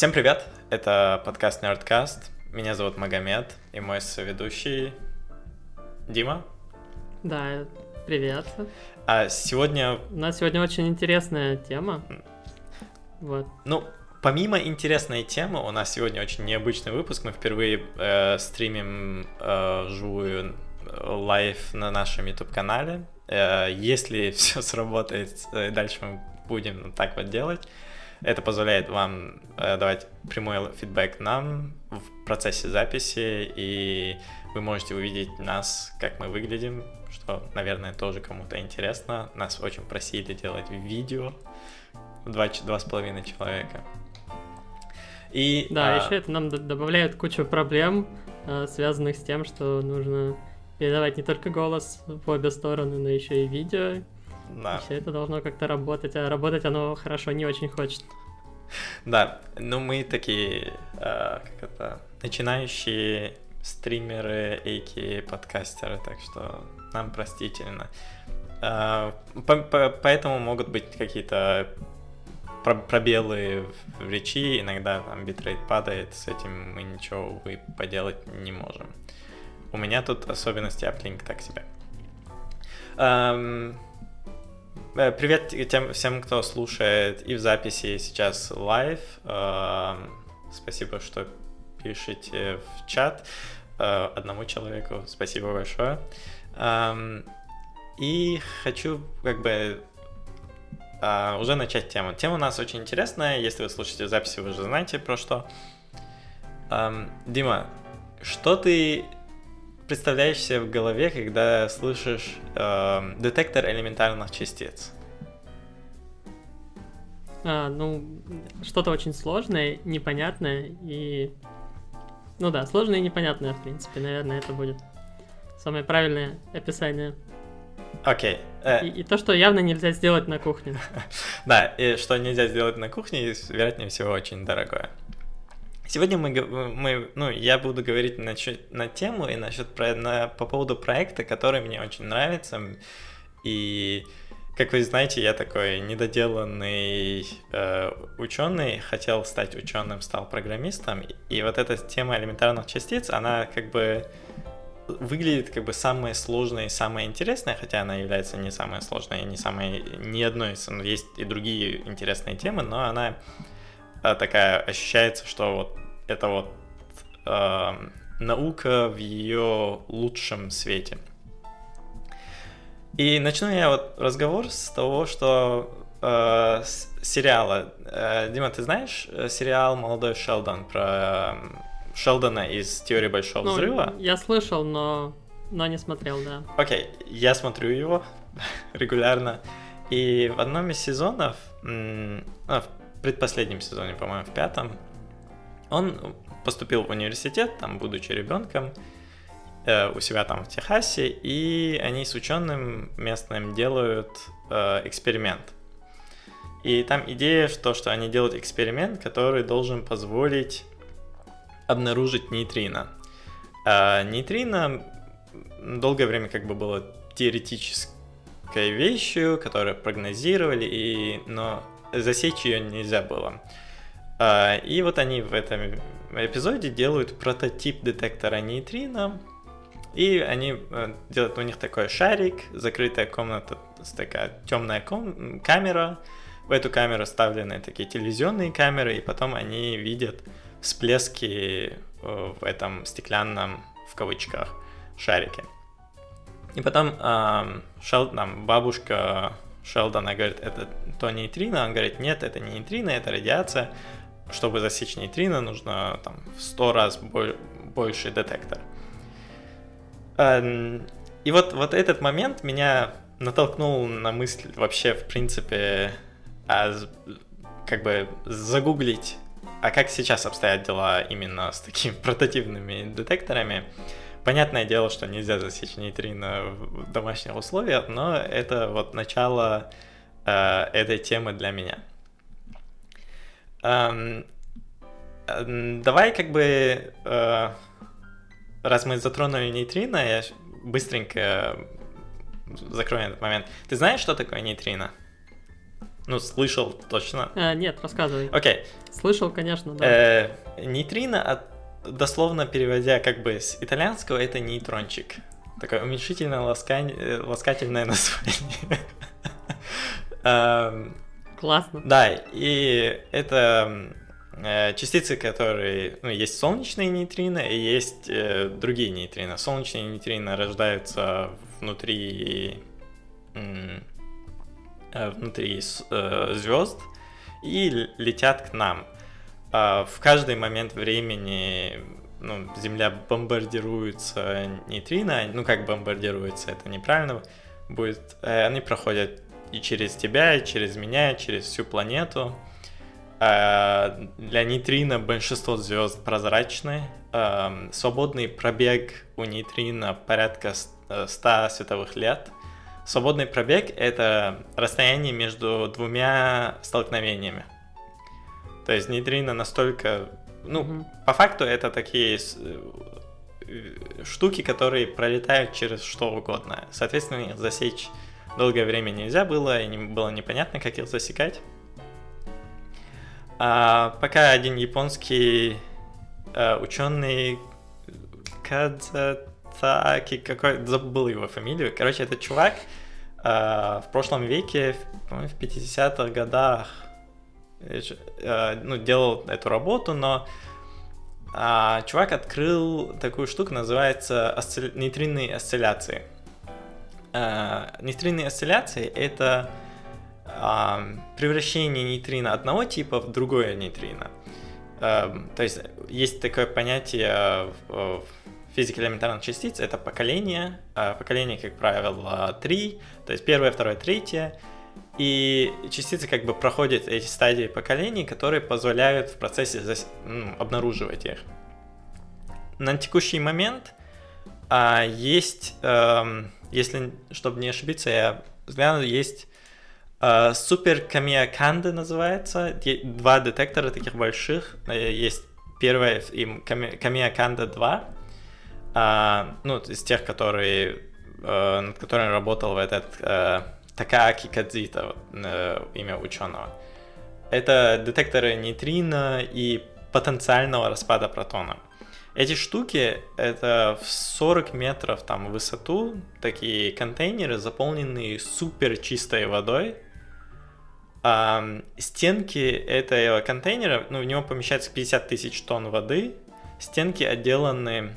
Всем привет, это подкаст Northcast, меня зовут Магомед, и мой соведущий Дима. Да, привет. У нас сегодня очень интересная тема. Вот. Ну, помимо интересной темы, у нас сегодня очень необычный выпуск, мы впервые стримим живую лайв на нашем YouTube-канале. Если все сработает, дальше мы будем так вот делать. Это позволяет вам давать прямой фидбэк нам в процессе записи, и вы можете увидеть нас, как мы выглядим, что, наверное, тоже кому-то интересно. Нас очень просили делать видео, 2,5 человека. И, да, еще это нам добавляет кучу проблем, связанных с тем, что нужно передавать не только голос в обе стороны, но еще и видео. Да. И все это должно как-то работать, а работать оно хорошо не очень хочет. Да, ну мы такие, начинающие стримеры, эйки, подкастеры, так что нам простительно. Поэтому могут быть какие-то пробелы в речи, иногда там битрейт падает, с этим мы ничего, увы, поделать не можем. У меня тут особенности аплинк так себе. Привет всем, кто слушает и в записи, и сейчас лайв. Спасибо, что пишете в чат. Одному человеку спасибо большое. И хочу уже начать тему. Тема у нас очень интересная. Если вы слушаете записи, вы уже знаете про что. Дима, что ты представляешь себе в голове, когда слышишь детектор элементарных частиц? Что-то очень сложное, непонятное и... Ну да, сложное и непонятное, в принципе, наверное, это будет самое правильное описание. Окей. И то, что явно нельзя сделать на кухне. Да, и что нельзя сделать на кухне, вероятнее всего, очень дорогое. Сегодня я буду говорить на тему и по поводу проекта, который мне очень нравится. И, как вы знаете, я такой недоделанный ученый, хотел стать ученым, стал программистом. И вот эта тема элементарных частиц, она выглядит самой сложной и самой интересной, хотя она является не самой сложной и не одной. Есть и другие интересные темы, но она такая ощущается, что вот это наука в ее лучшем свете. И начну я разговор с того, что с сериала. Дима, ты знаешь сериал «Молодой Шелдон» про Шелдона из «Теории большого взрыва»? Я слышал, но не смотрел, да. Окей, я смотрю его регулярно. И в одном из сезонов, в предпоследнем сезоне, по-моему, в 5-м, он поступил в университет, там, будучи ребенком, у себя там в Техасе, и они с ученым местным делают эксперимент. И там идея, что они делают эксперимент, который должен позволить обнаружить нейтрино. Нейтрино долгое время было теоретической вещью, которую прогнозировали, но засечь ее нельзя было. И вот они в этом эпизоде делают прототип детектора нейтрино, и они делают, у них такой шарик, закрытая комната, такая темная камера, в эту камеру вставлены такие телевизионные камеры, и потом они видят всплески в этом стеклянном, в кавычках, шарике. И потом бабушка Шелдона говорит, это то нейтрино, он говорит, нет, это не нейтрино, это радиация. Чтобы засечь нейтрино, нужно в 100 раз больше детектор. И вот этот момент меня натолкнул на мысль вообще, в принципе, загуглить, как сейчас обстоят дела именно с такими портативными детекторами. Понятное дело, что нельзя засечь нейтрино в домашних условиях, но это начало этой темы для меня. Давай раз мы затронули нейтрино, я быстренько закрою этот момент. Ты знаешь, что такое нейтрино? Ну, слышал точно? Нет, рассказывай. Окей. Слышал, конечно, да. Нейтрино, дословно переводя как бы с итальянского, это нейтрончик. Такое уменьшительное ласкательное название. Классно. Да, и это частицы, которые... Ну, есть солнечные нейтрино и есть другие нейтрино. Солнечные нейтрино рождаются внутри звезд и летят к нам. В каждый момент времени Земля бомбардируется нейтрино. Ну, как бомбардируется, это неправильно будет. Они проходят и через тебя, и через меня, и через всю планету. Для нейтрино большинство звезд прозрачны. Свободный пробег у нейтрино порядка 100 световых лет. Свободный пробег — это расстояние между двумя столкновениями. То есть нейтрино настолько... по факту это такие штуки, которые пролетают через что угодно. Соответственно, их засечь долгое время нельзя было, и было непонятно, как их засекать. Пока один японский ученый Такааки, забыл его фамилию. Короче, этот чувак в прошлом веке, в 50-х годах, делал эту работу, но чувак открыл такую штуку, называется нейтринные осцилляции. Нейтринные осцилляции — это превращение нейтрино одного типа в другое нейтрино. То есть есть такое понятие в физике элементарных частиц — это поколение. Поколение, как правило, 3, то есть первое, второе, третье. И частицы как бы проходят эти стадии поколений, которые позволяют в процессе обнаруживать их. На текущий момент есть, если, чтобы не ошибиться, я взгляну, есть Супер Камиоканде называется, два детектора таких больших, есть первая Камиоканде 2, из тех, над которыми работал этот Такааки Кадзита, имя ученого. Это детекторы нейтрино и потенциального распада протона. Эти штуки — это в 40 метров в высоту, такие контейнеры, заполненные супер чистой водой. Стенки этого контейнера, в него помещается 50 тысяч тонн воды. Стенки отделаны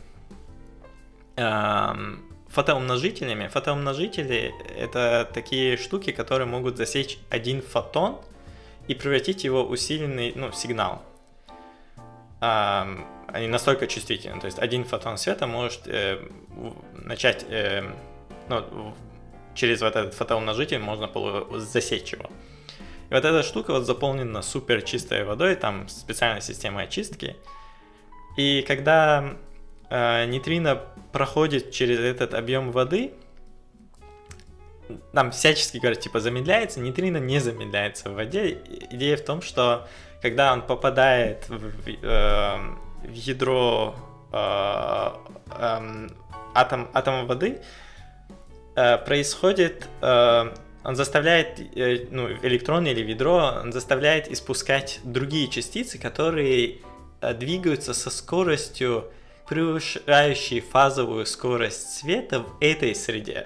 фотоумножителями. Фотоумножители — это такие штуки, которые могут засечь один фотон и превратить его в усиленный сигнал. Они настолько чувствительны. То есть один фотон света может начать... через вот этот фотоумножитель можно засечь его. И вот эта штука заполнена супер чистой водой, там специальная система очистки. И когда нейтрино проходит через этот объем воды, там всячески говорят, замедляется, нейтрино не замедляется в воде. Идея в том, что когда он попадает в ядро атома воды, происходит, он заставляет, электрон или ядро, он заставляет испускать другие частицы, которые двигаются со скоростью, превышающие фазовую скорость света в этой среде.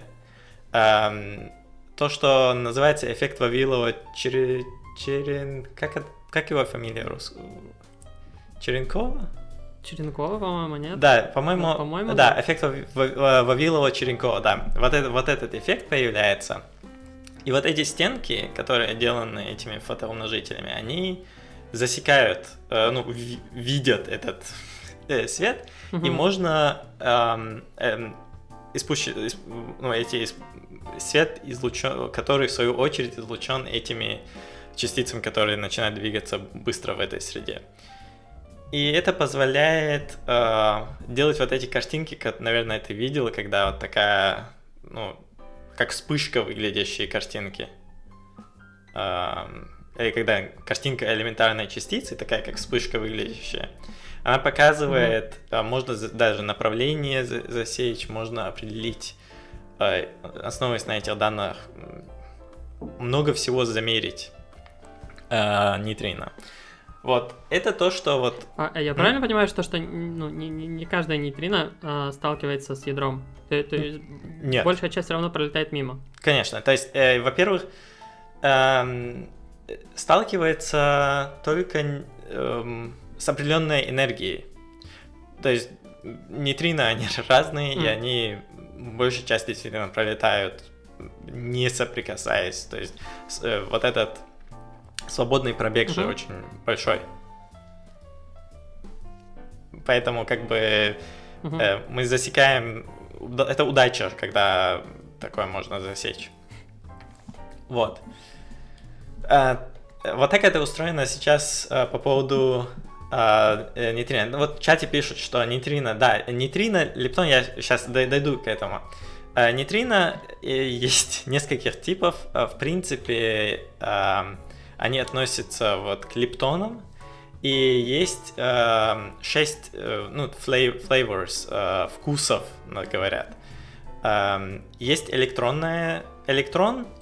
То, что называется эффект Вавилова-Черенкова. Как его фамилия русская? Черенкова? Черенкова, по-моему, нет? Да, по-моему, да, да. Эффект Вавилова-Черенкова, да. Вот этот эффект появляется. И вот эти стенки, которые деланы этими фотоумножителями, они засекают, видят этот свет, и можно свет, излучен, который в свою очередь излучен этими частицами, которые начинают двигаться быстро в этой среде. И это позволяет делать вот эти картинки, как, наверное, ты видела, когда вот такая, как вспышка выглядящие картинки. Или когда картинка элементарной частицы, такая как вспышка выглядящая, она показывает, можно даже направление засечь, можно определить, основываясь на этих данных, много всего замерить. нейтрино. Вот, это то, что вот... А я правильно понимаю, что ну, не каждая нейтрино сталкивается с ядром? То есть Нет. Большая часть все равно пролетает мимо? Конечно. То есть, во-первых, сталкивается только с определенной энергией. То есть нейтрино, они разные, и они большая часть действительно пролетают, не соприкасаясь. То есть вот этот... Свободный пробег же очень большой. Поэтому как бы мы засекаем... Это удача, когда такое можно засечь. Вот. Вот так это устроено сейчас по поводу нейтрино. Вот в чате пишут, что нейтрино... Да, нейтрино, лептон, я сейчас дойду к этому. Нейтрино есть нескольких типов. В принципе... Они относятся вот к лептонам, и есть 6 flavors, вкусов, говорят. Есть электрон,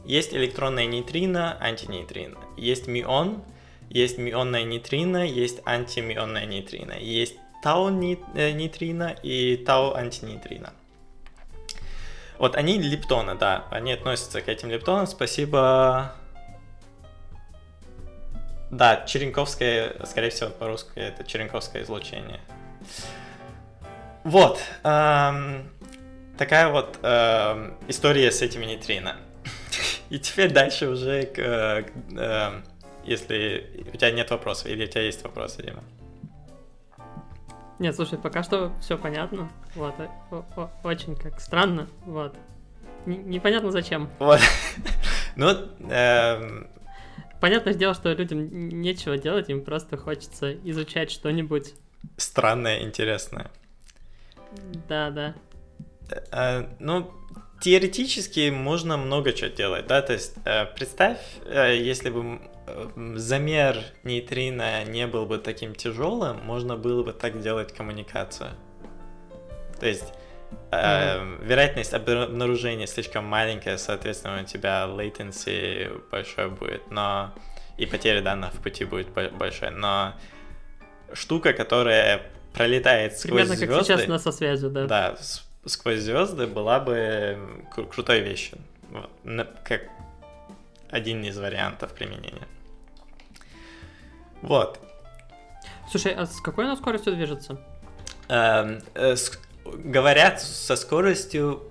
есть электронная нейтрино, антинейтрино. Есть мион, есть мионная нейтрино, есть антимионная нейтрино. Есть тау-нейтрино и тау-антинейтрино. Вот они лептоны, да, они относятся к этим лептонам, спасибо... Да, черенковское, скорее всего, по-русски это черенковское излучение. Вот. Такая вот история с этими нейтрино. И теперь дальше уже, если у тебя нет вопросов, или у тебя есть вопросы, Дима? Нет, слушай, пока что все понятно. Вот. Очень как странно. Вот. Непонятно зачем. Вот. Ну... Понятное дело, что людям нечего делать, им просто хочется изучать что-нибудь странное, интересное. Да. Ну, теоретически можно много чего делать, да, то есть представь, если бы замер нейтрино не был бы таким тяжелым, можно было бы так делать коммуникацию. То есть вероятность обнаружения слишком маленькая, соответственно, у тебя latency большой будет, но и потеря данных в пути будет большой, но штука, которая пролетает сквозь звезды... Примерно как сейчас у нас со связью, да. Да, сквозь звезды была бы крутой вещью, вот, как один из вариантов применения. Вот. Слушай, а с какой она скоростью движется? Говорят, со скоростью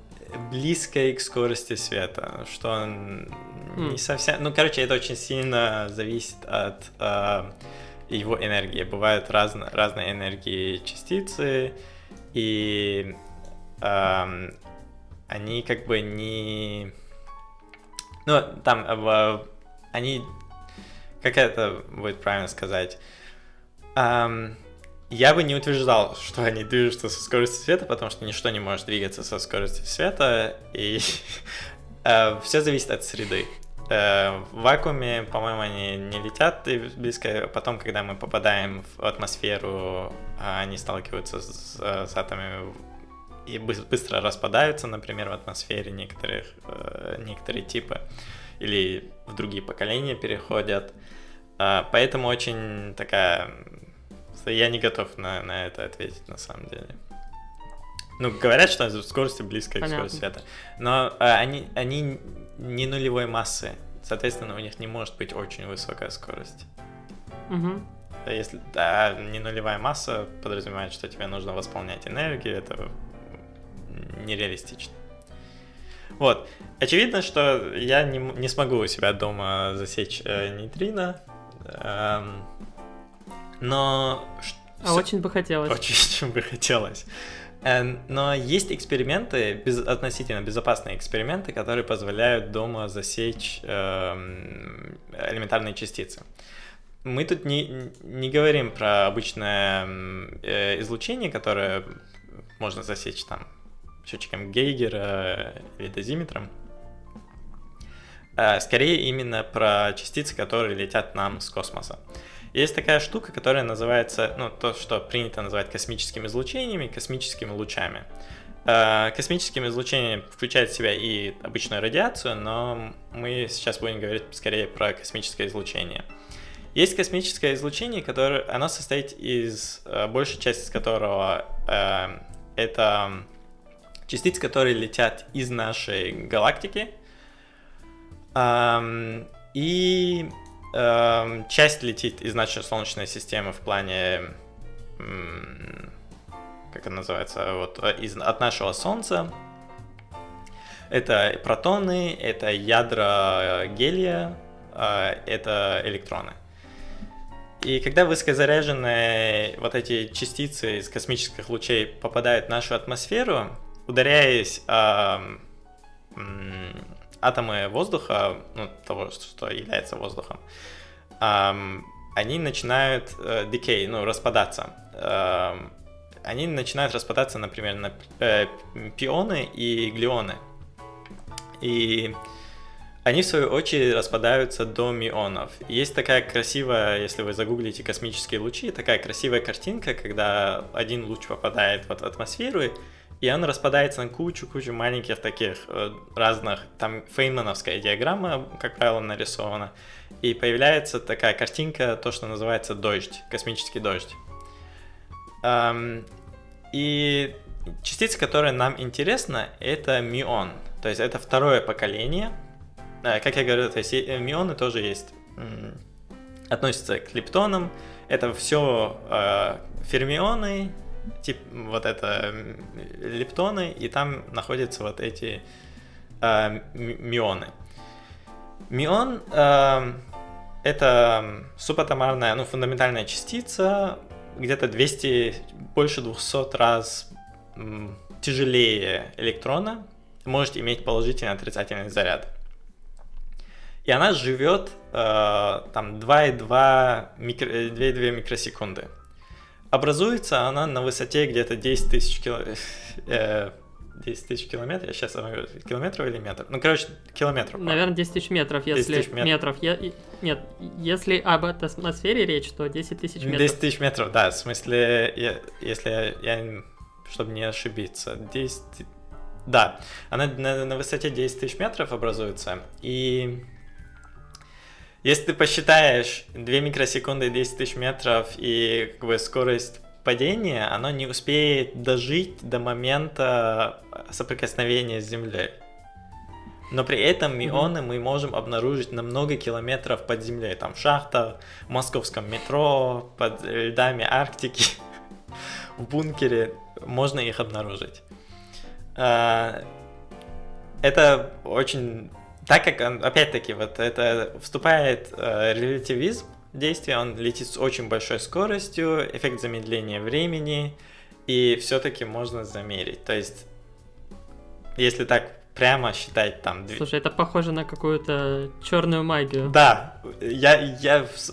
близкой к скорости света, что он не совсем... Ну, короче, это очень сильно зависит от его энергии. Бывают разные энергии частицы, и они как бы не... Ну, там они... Как это будет правильно сказать? Я бы не утверждал, что они движутся со скоростью света, потому что ничто не может двигаться со скоростью света, и все зависит от среды. В вакууме, по-моему, они не летят близко, потом, когда мы попадаем в атмосферу, они сталкиваются с атомами и быстро распадаются, например, в атмосфере некоторые типы, или в другие поколения переходят. Поэтому очень такая... Я не готов на это ответить, на самом деле. Ну, говорят, что скорость близкая к скорости света. Но они не нулевой массы. Соответственно, у них не может быть очень высокая скорость. Если не нулевая масса подразумевает, что тебе нужно восполнять энергию, это нереалистично. Вот. Очевидно, что я не смогу у себя дома засечь нейтрино. Но... очень бы хотелось. Очень бы хотелось. Но есть эксперименты, относительно безопасные эксперименты, которые позволяют дома засечь элементарные частицы. Мы тут не говорим про обычное излучение, которое можно засечь там счетчиком Гейгера или дозиметром. Скорее именно про частицы, которые летят нам с космоса. Есть такая штука, которая называется, ну, то, что принято называть космическими излучениями, космическими лучами. Космические излучения включают в себя и обычную радиацию, но мы сейчас будем говорить скорее про космическое излучение. Есть космическое излучение, которое, оно состоит из, большая часть из которого это частицы, которые летят из нашей галактики, и часть летит из нашей Солнечной системы в плане, как она называется, вот, от нашего Солнца. Это протоны, это ядра гелия, это электроны. И когда высокозаряженные вот эти частицы из космических лучей попадают в нашу атмосферу, ударяясь атомы воздуха, ну, того, что является воздухом, они начинают decay, ну, распадаться. Они начинают распадаться, например, на пионы и глионы. И они, в свою очередь, распадаются до мионов. Есть такая красивая, если вы загуглите космические лучи, такая красивая картинка, когда один луч попадает вот в атмосферу, и он распадается на кучу-кучу маленьких таких разных, там фейнмановская диаграмма, как правило, нарисована, и появляется такая картинка, то, что называется дождь, космический дождь. И частица, которая нам интересна, это мион, то есть это второе поколение. Как я говорил, то есть мионы тоже есть, относятся к лептонам, это все фермионы, тип, вот это лептоны, и там находятся вот эти мионы. Мион это субатомарная, ну, фундаментальная частица, где-то больше 200 раз тяжелее электрона, может иметь положительно-отрицательный заряд. И она живет там 2,2 микросекунды. Образуется она на высоте где-то 10 тысяч километров. Я сейчас говорю, километров или метров? Ну, короче, километров. Наверное, 10 тысяч метров, если... 10 000 метров. Нет, если об атмосфере речь, то 10 тысяч метров. 10 тысяч метров, да, в смысле, чтобы не ошибиться, 10... Да, она на высоте 10 тысяч метров образуется, и... Если ты посчитаешь 2 микросекунды 10 тысяч метров и как бы скорость падения, оно не успеет дожить до момента соприкосновения с Землей. Но при этом мионы мы можем обнаружить на много километров под землей, там в шахтах, в московском метро, под льдами Арктики, в бункере можно их обнаружить. Это очень... Так как, опять-таки, вот это вступает релятивизм в действие, он летит с очень большой скоростью, эффект замедления времени, и все-таки можно замерить. То есть, если так прямо считать там... Слушай, это похоже на какую-то черную магию. Да,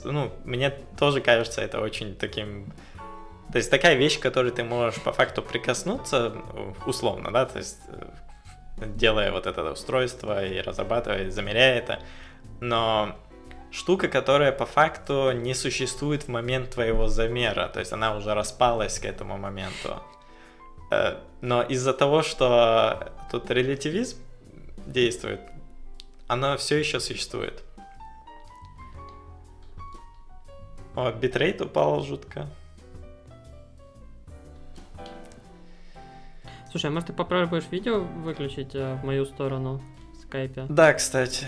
ну, мне тоже кажется это очень таким... То есть, такая вещь, к которой ты можешь по факту прикоснуться, условно, да, то есть... делая вот это устройство и разрабатывая, и замеряя это, но штука, которая по факту не существует в момент твоего замера, то есть она уже распалась к этому моменту. Но из-за того, что тут релятивизм действует, она все еще существует. О, битрейт упал жутко. Слушай, а может ты попробуешь видео выключить в мою сторону в скайпе? Да, кстати.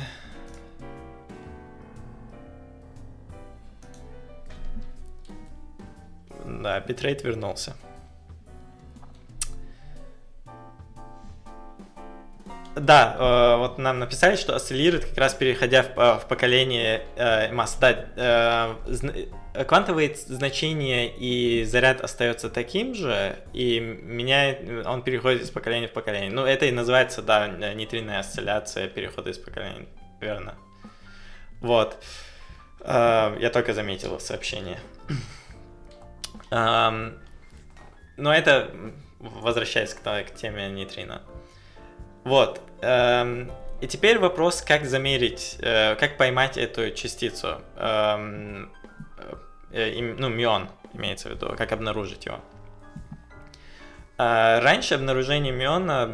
Да, битрейт вернулся. Да, вот нам написали, что осциллирует, как раз переходя в поколение масс. Да, квантовые значения и заряд остается таким же, и меняет, он переходит из поколения в поколение. Ну, это и называется, да, нейтринная осцилляция перехода из поколения, верно. Вот. Я только заметил сообщение. Но это, возвращаясь к теме нейтрино. Вот. И теперь вопрос, как замерить, как поймать эту частицу. Ну, мион имеется в виду, как обнаружить его. Раньше обнаружение миона,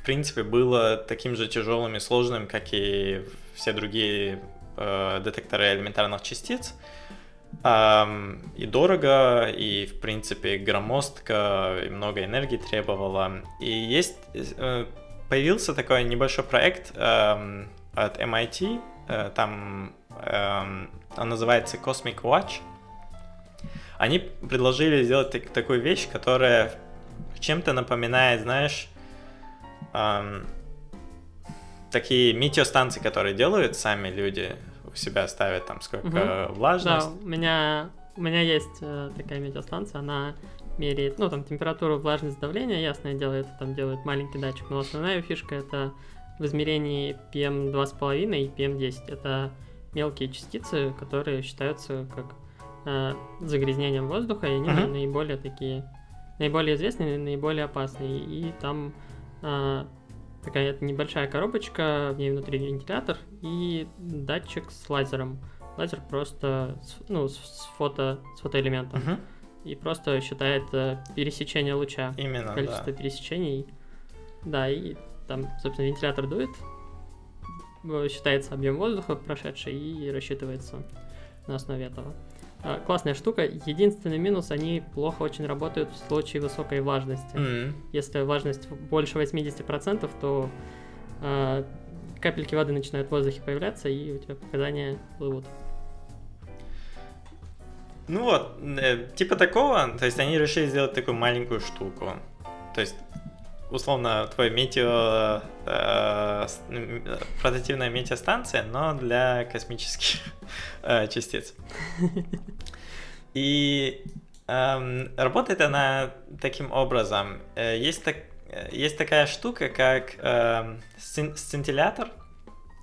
в принципе, было таким же тяжелым и сложным, как и все другие детекторы элементарных частиц. И дорого, и, в принципе, громоздко, и много энергии требовало. И появился такой небольшой проект от MIT, там он называется Cosmic Watch. Они предложили сделать такую вещь, которая чем-то напоминает, знаешь, такие метеостанции, которые делают сами люди, у себя ставят там сколько влажность. Да, у меня есть такая метеостанция, она меряет, ну, там, температуру, влажность, давление, ясное дело, это там делает маленький датчик, но основная фишка — это в измерении PM2,5 и PM10. Это мелкие частицы, которые считаются как загрязнением воздуха, и они наиболее такие, наиболее известные, наиболее опасные. И там такая небольшая коробочка, в ней внутри вентилятор и датчик с лазером. Лазер просто с фотоэлементом. И просто считает пересечение луча. Именно, количество пересечений. Да, и там, собственно, вентилятор дует, считается объем воздуха прошедший и рассчитывается на основе этого. Классная штука. Единственный минус, они плохо очень работают в случае высокой влажности. Если влажность больше 80%, то капельки воды начинают в воздухе появляться, и у тебя показания плывут. Ну вот, типа такого, то есть они решили сделать такую маленькую штуку. То есть, условно, твой портативная метеостанция, но для космических частиц. И работает она таким образом. Есть такая штука, как сцинтиллятор.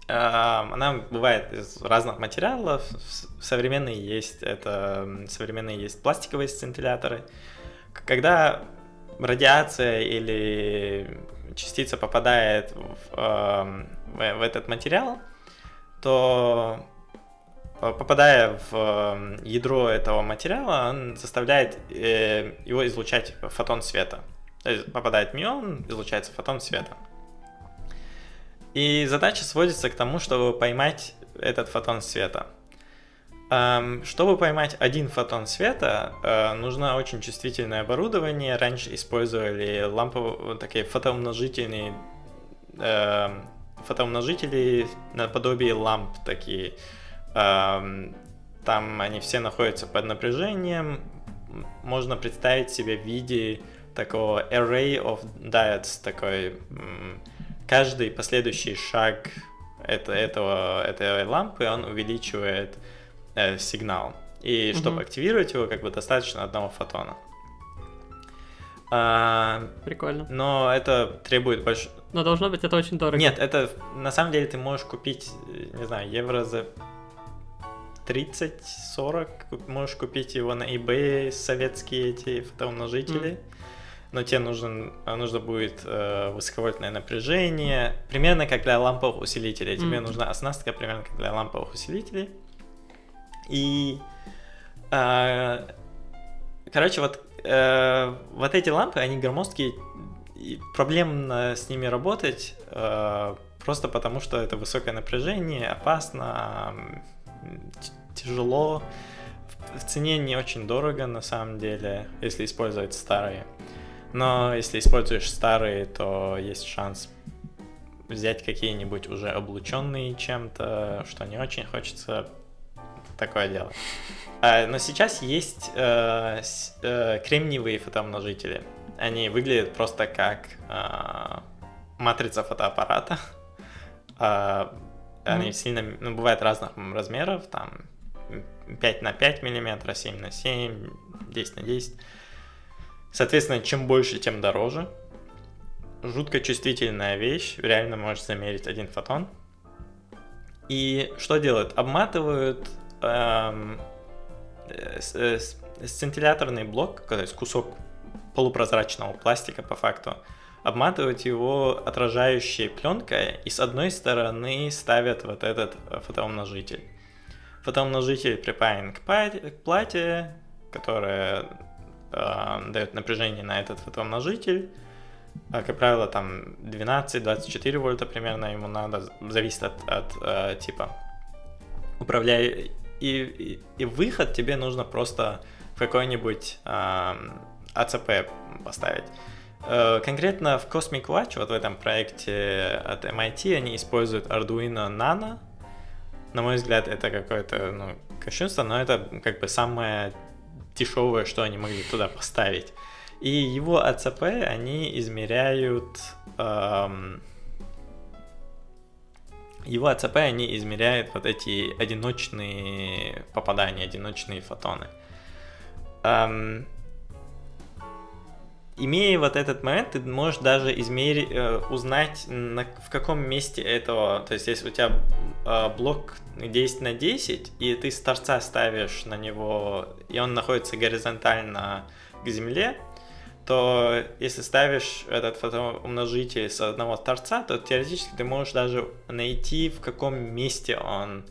Она бывает из разных материалов. Современные есть пластиковые сцинтилляторы. Когда радиация или частица попадает в этот материал, то, попадая в ядро этого материала, он заставляет его излучать фотон света. То есть попадает мион, излучается фотон света. И задача сводится к тому, чтобы поймать этот фотон света. Чтобы поймать один фотон света, нужно очень чувствительное оборудование. Раньше использовали такие фотоумножители наподобие ламп такие. Там они все находятся под напряжением. Можно представить себе в виде такого array of diodes, такой. Каждый последующий шаг этой лампы, он увеличивает сигнал. И чтобы активировать его, достаточно одного фотона. Прикольно. Но это требует большого... Но должно быть это очень дорого. Нет, это на самом деле ты можешь купить, не знаю, евро за 30-40. Можешь купить его на eBay, советские эти фотоумножители. Но тебе нужно будет высоковольтное напряжение, примерно как для ламповых усилителей. Тебе нужна оснастка примерно как для ламповых усилителей. И, вот эти лампы, они громоздкие, и проблемно с ними работать, просто потому что это высокое напряжение, опасно, тяжело, в цене не очень дорого на самом деле, если использовать старые. Но если используешь старые, то есть шанс взять какие-нибудь уже облученные чем-то, что не очень хочется такое делать. Но сейчас есть кремниевые фотоумножители. Они выглядят просто как матрица фотоаппарата. Они бывают разных размеров, там 5 на 5 мм, 7 на 7, 10 на 10. Соответственно, чем больше, тем дороже. Жутко чувствительная вещь. Реально можешь замерить один фотон. И что делают? Обматывают сцинтилляторный блок, то есть кусок полупрозрачного пластика по факту. Обматывают его отражающей пленкой и с одной стороны ставят вот этот фотоумножитель. Фотоумножитель припаян к плате, которая... дает напряжение на этот фотоумножитель. Как правило, там 12-24 вольта примерно ему надо, зависит от типа. управляя... И выход тебе нужно просто в какой-нибудь АЦП поставить. Конкретно в Cosmic Watch, вот в этом проекте от MIT, они используют Arduino Nano. На мой взгляд, это какое-то, кощунство, но это как бы самое дешевое, что они могли туда поставить. И его АЦП они измеряют... Его АЦП они измеряют вот эти одиночные попадания, одиночные фотоны. Имея вот этот момент, ты можешь даже узнать, в каком месте этого... То есть, если у тебя блок 10 на 10, и ты с торца ставишь на него, и он находится горизонтально к земле, то если ставишь этот фотоумножитель с одного торца, то теоретически ты можешь даже найти, в каком месте он,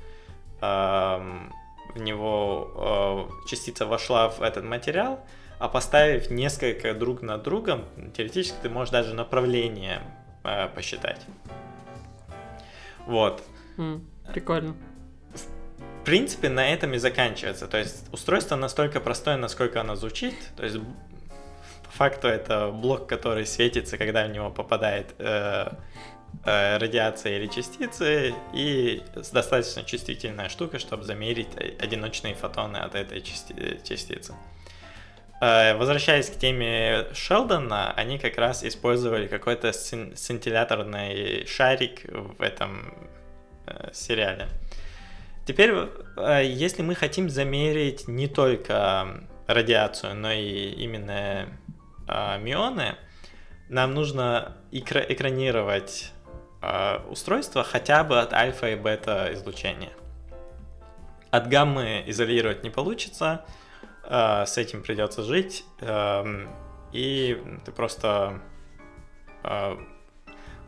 в него частица вошла в этот материал, а поставив несколько друг над другом, теоретически ты можешь даже направление посчитать. Вот. Прикольно. В принципе, на этом и заканчивается. То есть устройство настолько простое, насколько оно звучит. То есть факту это блок, который светится, когда в него попадает радиация или частицы, и достаточно чувствительная штука, чтобы замерить одиночные фотоны от этой частицы. Возвращаясь к теме Шелдона, они как раз использовали какой-то сцинтилляторный шарик в этом сериале. Теперь, если мы хотим замерить не только радиацию, но и именно мионы, нам нужно экранировать устройство хотя бы от альфа и бета излучения. От гаммы изолировать не получится, с этим придется жить, и ты просто...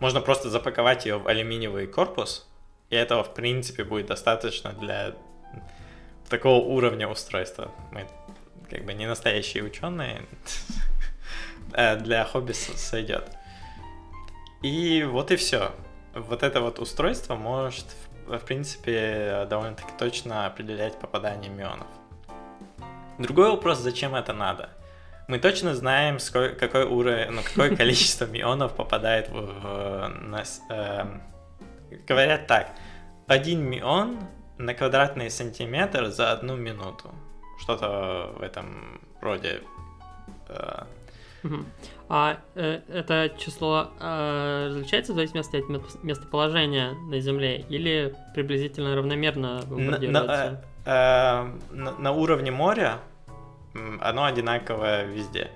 Можно просто запаковать ее в алюминиевый корпус, и этого, в принципе, будет достаточно для такого уровня устройства. Мы как бы не настоящие ученые, для хобби сойдет. И вот и все. Вот это вот устройство может, в принципе, довольно-таки точно определять попадание мионов. Другой вопрос, зачем это надо? Мы точно знаем, какое количество мионов попадает в нас. Говорят так, 1 мион на квадратный сантиметр за 1 минуту. Что-то в этом роде. А это число различается в зависимости от местоположения на Земле или приблизительно равномерно варьируется? На уровне моря оно одинаковое везде.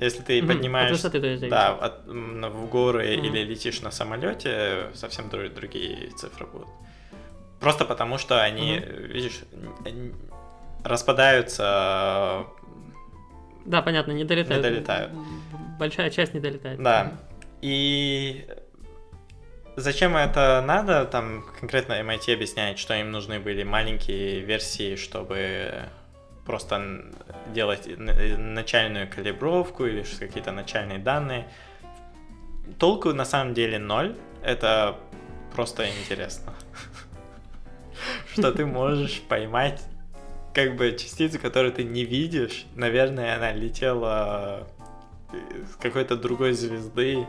Если ты поднимаешь в горы или летишь на самолете, совсем другие цифры будут. Просто потому что они, видишь, распадаются. Да, понятно, не долетают. Не долетают. Большая часть не долетает. Да. И зачем это надо? Там конкретно MIT объясняет, что им нужны были маленькие версии, чтобы просто делать начальную калибровку или какие-то начальные данные. Толку на самом деле 0. Это просто интересно. Что ты можешь поймать как бы частицу, которую ты не видишь. Наверное, она летела с какой-то другой звезды.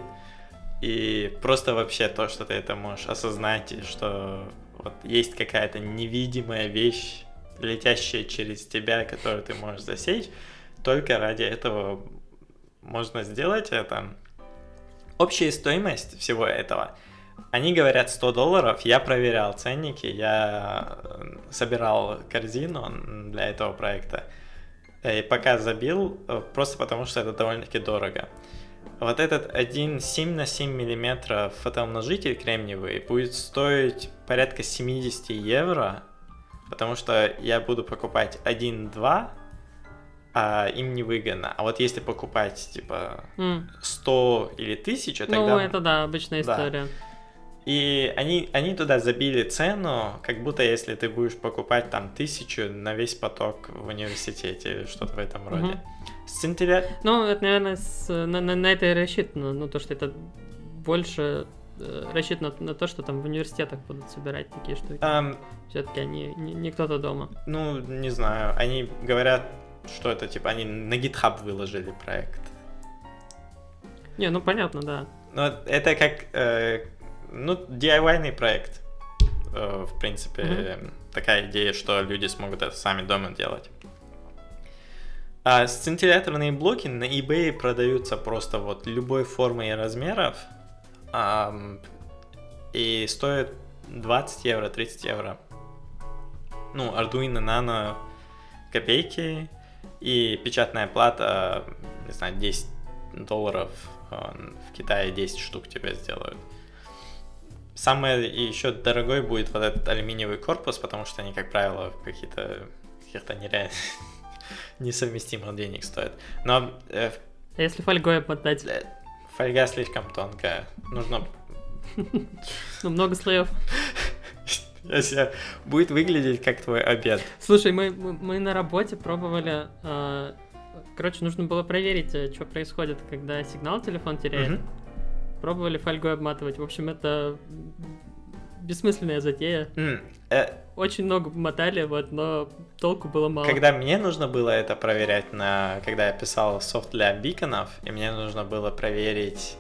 И просто вообще то, что ты это можешь осознать, и что вот есть какая-то невидимая вещь, летящая через тебя, которую ты можешь засечь. Только ради этого можно сделать это. Общая стоимость всего этого. Они говорят $100, я проверял ценники, я собирал корзину для этого проекта. И пока забил, просто потому что это довольно-таки дорого. Вот этот 1,7 на 7 мм фотоумножитель кремниевый будет стоить порядка 70 евро, потому что я буду покупать 1,2, а им невыгодно. А вот если покупать типа 100 или 1000, тогда... Ну, это да, обычная история. Да. И они туда забили цену, как будто если ты будешь покупать там 1000 на весь поток в университете или что-то в этом роде. Сцинтиллятор... Ну, это, наверное, на это и рассчитано, то, что это больше рассчитан на то, что там в университетах будут собирать такие штуки? Все-таки они не кто-то дома. Ну, не знаю. Они говорят, что это типа они на GitHub выложили проект. Не, ну понятно, да. Но это как DIY-ный проект. В принципе, такая идея, что люди смогут это сами дома делать. А сцинтилляторные блоки на eBay продаются просто вот любой формы и размеров. И стоят 20 евро, 30 евро. Ну, Arduino Nano копейки. И печатная плата, не знаю, $10. В Китае 10 штук тебе сделают. Самое еще дорогой будет вот этот алюминиевый корпус, потому что они, как правило, каких-то нереально несовместимых денег стоят. Но... А если фольгой обмотать? Фольга слишком тонкая. Нужно... Ну, много слоев. Если будет выглядеть как твой обед. Слушай, мы на работе пробовали... Короче, нужно было проверить, что происходит, когда сигнал телефон теряет. Пробовали фольгой обматывать. В общем, это бессмысленная затея. Очень много мотали, вот, но толку было мало. Когда мне нужно было это проверять, когда я писал софт для биконов, и мне нужно было проверить,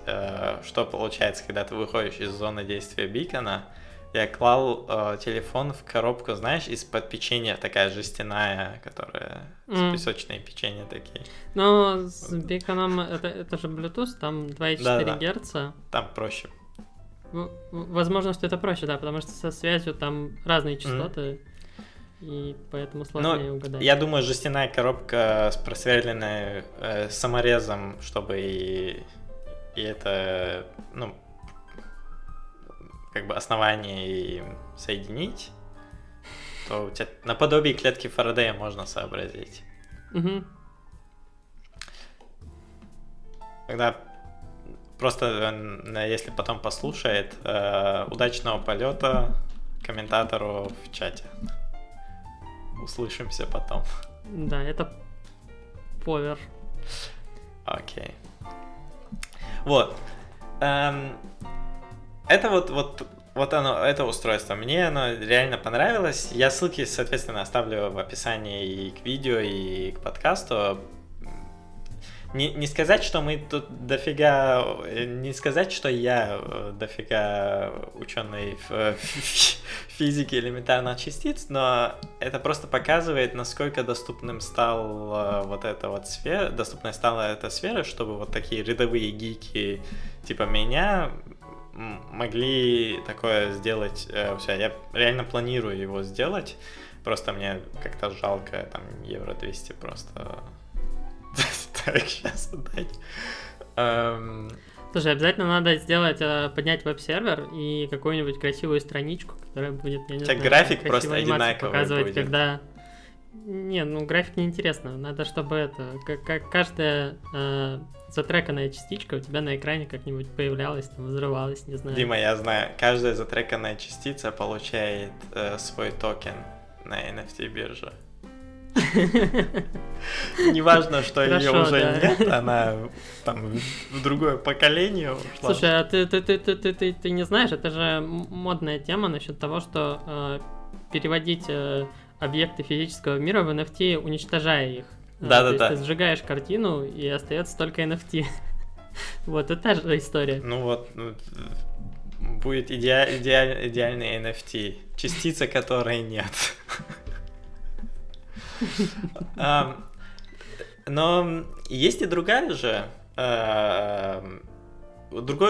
что получается, когда ты выходишь из зоны действия бикона, я клал телефон в коробку, знаешь, из-под печенья, такая жестяная, которая песочные печенья такие. Ну, с биконом, это же Bluetooth, там 2,4 Герца. Там проще. Возможно, что это проще, да, потому что со связью там разные частоты, и поэтому сложнее угадать. Я думаю, жестяная коробка с просверленной саморезом, чтобы и это, ну, как бы основание и соединить, то у тебя наподобие клетки Фарадея можно сообразить. Когда просто, если потом послушает, удачного полета комментатору в чате. Услышимся потом. Да, это повер. Окей. Вот. Это вот оно, это устройство. Мне оно реально понравилось. Я ссылки, соответственно, оставлю в описании и к видео, и к подкасту. Не сказать, что мы тут дофига... Не сказать, что я дофига ученый в физике элементарных частиц, но это просто показывает, насколько доступным стал вот эта вот сфера, доступной стала эта сфера, чтобы вот такие рядовые гики типа меня... могли такое сделать у себя. Я реально планирую его сделать, просто мне как-то жалко там евро 200 просто так сейчас отдать. Слушай, обязательно надо сделать, поднять веб-сервер и какую-нибудь красивую страничку, которая будет, я не знаю, график просто одинаковый показывать, когда... Не, ну график неинтересно, надо, чтобы это, как каждая затреканная частичка у тебя на экране как-нибудь появлялась, там, взрывалась, не знаю. Дима, я знаю, каждая затреканная частица получает свой токен на NFT-бирже. Неважно, что ее уже нет, она там в другое поколение ушла. Слушай, а ты не знаешь, это же модная тема насчет того, что переводить... объекты физического мира в NFT, уничтожая их. Да. То есть ты сжигаешь картину, и остается только NFT. Вот, это та же история. Ну вот, будет идеальный NFT. Частица, которой нет. Но есть и другое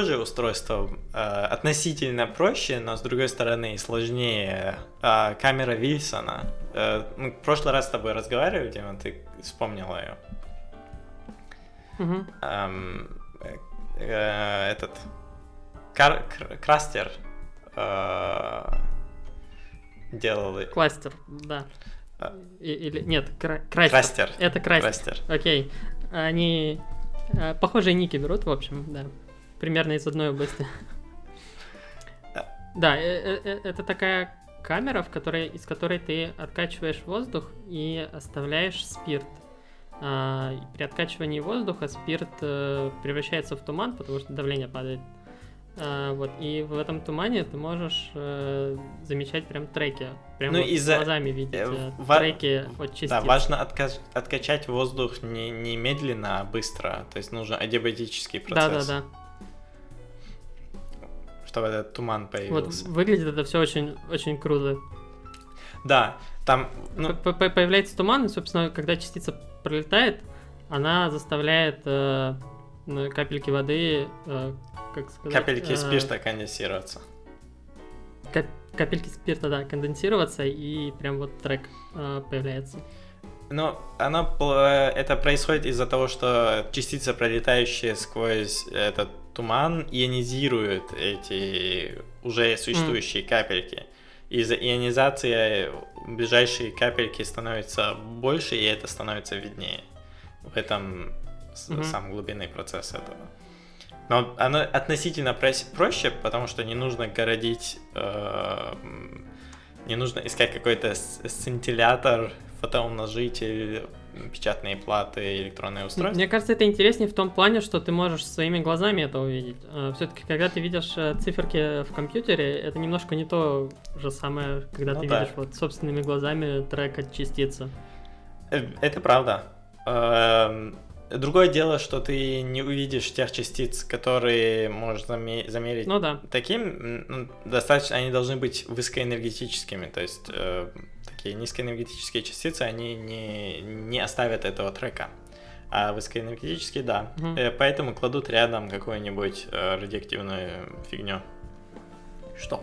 же устройство, относительно проще, но с другой стороны и сложнее. Камера Вильсона. Мы в прошлый раз с тобой разговаривали, Дима, ты вспомнила ее. Крастер делал. Кластер, да. Или нет, Крастер. Это Крастер. Окей. Они похожие ники берут, в общем, да. Примерно из одной области. Да, это такая камера, из которой ты откачиваешь воздух и оставляешь спирт. При откачивании воздуха спирт превращается в туман, потому что давление падает. Вот, и в этом тумане ты можешь замечать прям треки, прям ну, вот глазами видеть треки от частиц. Да, важно откачать воздух не медленно, а быстро, то есть нужен адиабатический процесс. Да-да-да. Чтобы этот туман появился. Вот, выглядит это все очень, очень круто. Да, там... Ну... Появляется туман, и, собственно, когда частица пролетает, она заставляет капельки воды... Как сказать, капельки спирта конденсироваться. Капельки спирта, да, конденсироваться, и прям вот трек появляется. Ну, это происходит из-за того, что частицы, пролетающие сквозь этот туман, ионизируют эти уже существующие капельки. Из-за ионизации ближайшие капельки становятся больше, и это становится виднее. В этом сам глубинный процесс этого. Но оно относительно проще, потому что не нужно городить, не нужно искать какой-то сцинтиллятор, фотоумножитель, печатные платы, электронные устройства. Мне кажется, это интереснее в том плане, что ты можешь своими глазами это увидеть. Все-таки, когда ты видишь циферки в компьютере, это немножко не то же самое, когда ты видишь вот собственными глазами трек от частицы. Это правда. Другое дело, что ты не увидишь тех частиц, которые можешь замерить. Ну да. Таким достаточно, они должны быть высокоэнергетическими, то есть такие низкоэнергетические частицы, они не оставят этого трека, а высокоэнергетические, да. Поэтому кладут рядом какую-нибудь радиоактивную фигню. Что?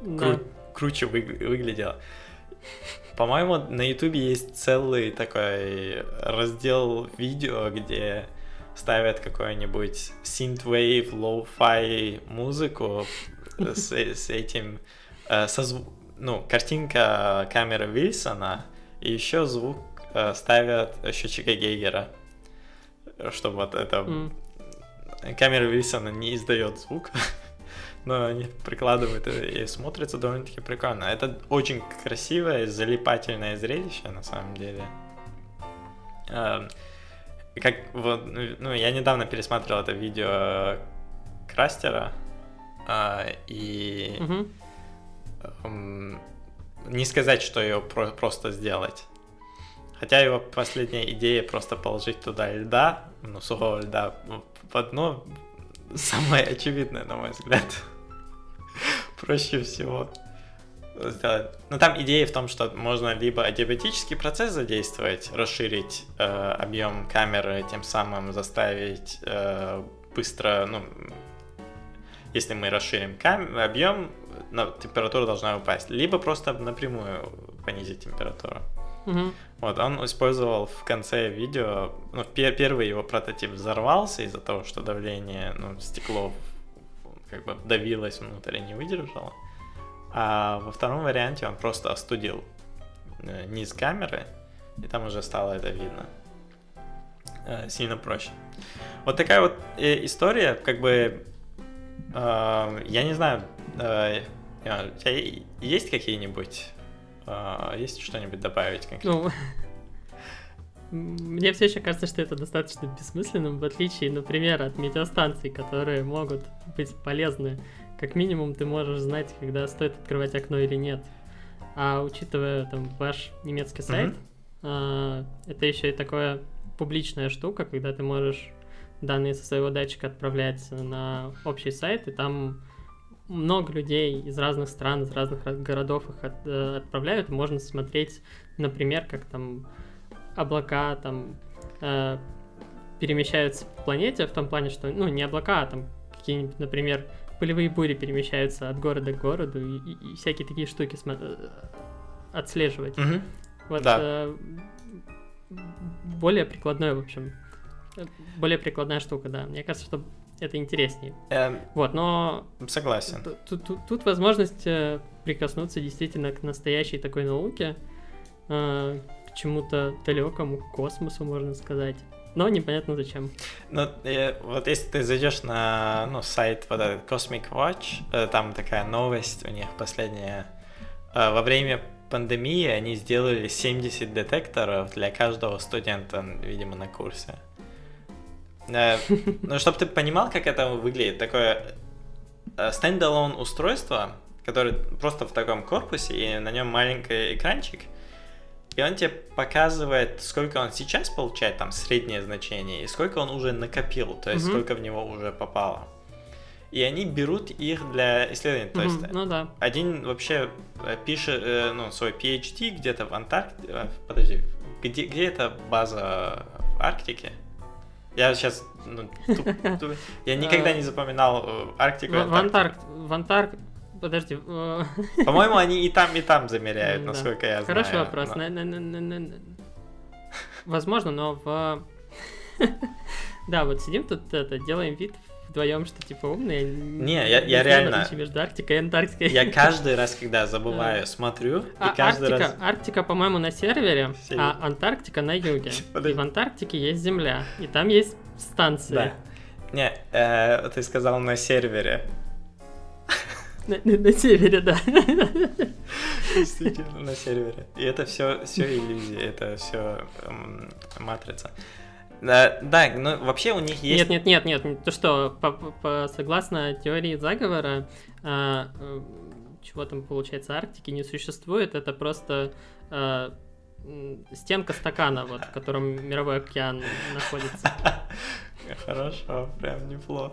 Да. Круче выглядело. По-моему, на YouTube есть целый такой раздел видео, где ставят какую-нибудь synthwave, lo-fi музыку с этим... Ну, картинка камеры Вильсона, и еще звук ставят счетчика Гейгера, чтобы вот это... Камера Вильсона не издает звук. Но они прикладывают и смотрятся довольно-таки прикольно. Это очень красивое, залипательное зрелище, на самом деле. Как вот, ну, я недавно пересматривал это видео Крастера, и не сказать, что его просто сделать. Хотя его последняя идея просто положить туда льда, ну, сухого льда, под дно, самое очевидное, на мой взгляд. Проще всего сделать. Но там идея в том, что можно либо адиабатический процесс задействовать, расширить объем камеры, тем самым заставить быстро, ну, если мы расширим объем, температура должна упасть, либо просто напрямую понизить температуру. Вот, он использовал в конце видео, ну, первый его прототип взорвался из-за того, что давление, ну, стекло как бы давилось внутрь и не выдержало. А во втором варианте он просто остудил низ камеры, и там уже стало это видно. Сильно проще. Вот такая вот история, как бы, я не знаю, у тебя есть какие-нибудь... Есть что-нибудь добавить конкретно? Мне все еще кажется, что это достаточно бессмысленным, в отличие, например, от метеостанций, которые могут быть полезны. Как минимум, ты можешь знать, когда стоит открывать окно или нет. А учитывая там ваш немецкий сайт, это еще и такая публичная штука, когда ты можешь данные со своего датчика отправлять на общий сайт, и там... Много людей из разных стран, из разных городов их отправляют. Можно смотреть, например, как там облака там перемещаются по планете, в том плане, что, ну, не облака, а там какие-нибудь, например, пылевые бури перемещаются от города к городу, и всякие такие штуки отслеживать. Вот, да. Более прикладное, в общем, более прикладная штука, да. Мне кажется, что это интереснее. Вот, но... Согласен. Тут возможность прикоснуться действительно к настоящей такой науке, к чему-то далекому, к космосу, можно сказать. Но непонятно зачем. Но, вот если ты зайдешь на, ну, сайт вот этот Cosmic Watch, там такая новость у них последняя. Во время пандемии они сделали 70 детекторов для каждого студента, видимо, на курсе. Ну, чтобы ты понимал, как это выглядит, такое стендалон устройство, которое просто в таком корпусе, и на нем маленький экранчик, и он тебе показывает, сколько он сейчас получает, там, среднее значение, и сколько он уже накопил, то есть сколько в него уже попало. И они берут их для исследований. То есть один вообще пишет свой PhD где-то в Антарктике. Подожди, где эта база в Арктике? Я сейчас... Я никогда не запоминал Арктику. Подожди. По-моему, они и там замеряют, насколько я знаю. Хороший вопрос. Возможно, но в... Да, вот сидим тут, делаем вид вдвоем, что типа умные. Не, я реально... Между Арктикой и Антарктикой. Я каждый раз, когда забываю, смотрю, и каждый раз... Арктика, по-моему, на сервере, а Антарктика на юге. И в Антарктике есть земля, и там есть станции. Да. Не, ты сказал на сервере. На сервере, да. Действительно, на сервере. И это все иллюзии, это все матрица. Да, ну вообще у них есть... Нет, то что, согласно теории заговора, чего там получается, Арктики не существует, это просто стенка стакана, вот, в котором мировой океан находится. Хорошо, прям неплохо.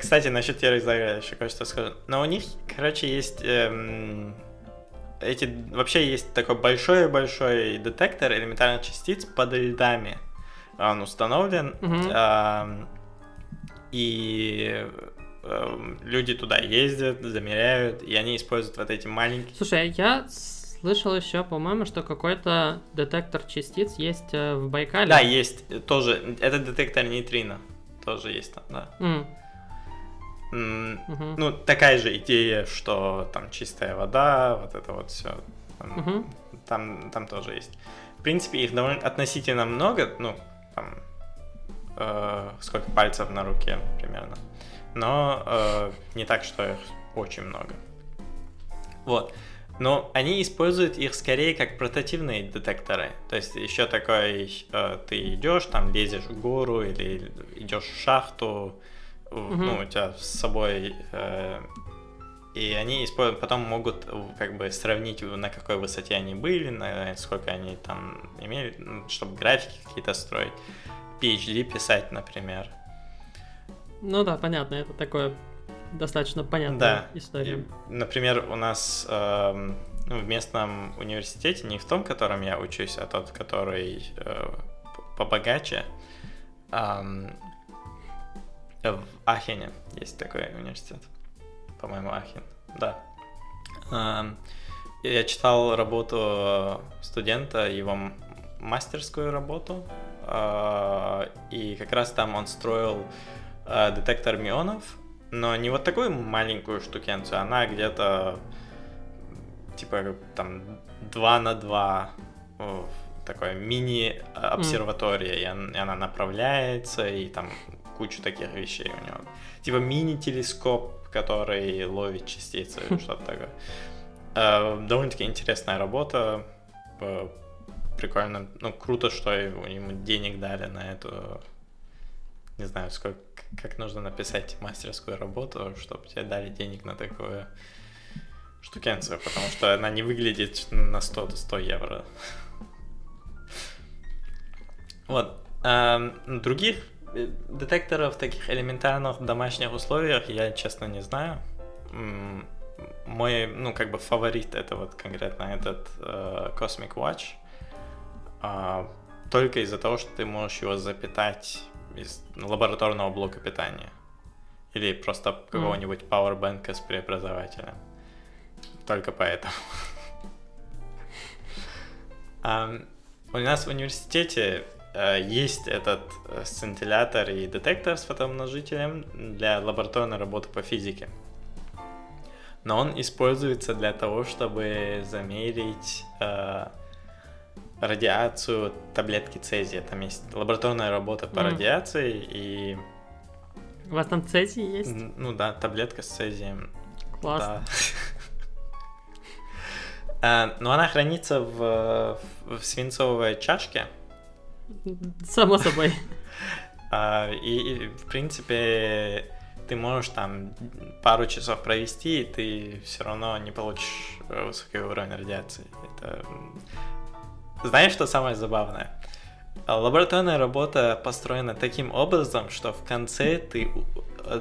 Кстати, насчет теории заговора еще кое-что скажу. Но у них, короче, есть... Вообще есть такой большой-большой детектор элементарных частиц под льдами. Он установлен, и люди туда ездят, замеряют, и они используют вот эти маленькие... Слушай, я слышал еще, по-моему, что какой-то детектор частиц есть в Байкале. Да, есть тоже. Это детектор нейтрино. Тоже есть там, да. Ну, такая же идея, что там чистая вода, вот это вот все. Там тоже есть. В принципе, их довольно относительно много, ну, там, сколько пальцев на руке примерно. Но не так, что их очень много. Вот. Но они используют их скорее как портативные детекторы. То есть еще такой, ты идешь, там лезешь в гору или идешь в шахту, у тебя с собой, и они используют, потом могут как бы сравнить, на какой высоте они были, на сколько они там имели, чтобы графики какие-то строить, PhD писать, например. Ну да, понятно, это такое достаточно понятная история. И, например, у нас в местном университете, не в том, в котором я учусь, а тот, который побогаче, в Ахене есть такой университет. По-моему, Ахен. Да. Я читал работу студента, его мастерскую работу. И как раз там он строил детектор мионов. Но не вот такую маленькую штукенцию. Она где-то типа там 2x2. Такой мини-обсерватория. И она направляется, и там... кучу таких вещей у него. Типа мини-телескоп, который ловит частицы или что-то такое. Довольно-таки интересная работа. Прикольно. Ну, круто, что ему денег дали на эту... Не знаю, сколько... Как нужно написать мастерскую работу, чтобы тебе дали денег на такую штукенцию, потому что она не выглядит на 100 евро. Вот. Других детекторов в таких элементарных домашних условиях я, честно, не знаю. Мой, фаворит это вот конкретно этот Cosmic Watch. Только из-за того, что ты можешь его запитать из лабораторного блока питания. Или просто какого-нибудь пауэрбэнка с преобразователем. Только поэтому. У нас в университете есть этот сцинтиллятор и детектор с фотоумножителем для лабораторной работы по физике. Но он используется для того, чтобы замерить радиацию таблетки цезия. Там есть лабораторная работа по радиации и... У вас там цезий есть? Ну да, таблетка с цезием. Классно. Да. Но она хранится в свинцовой чашке. Само собой. И, в принципе, ты можешь там пару часов провести, и ты все равно не получишь высокий уровень радиации. Это... Знаешь, что самое забавное? Лабораторная работа построена таким образом, что в конце ты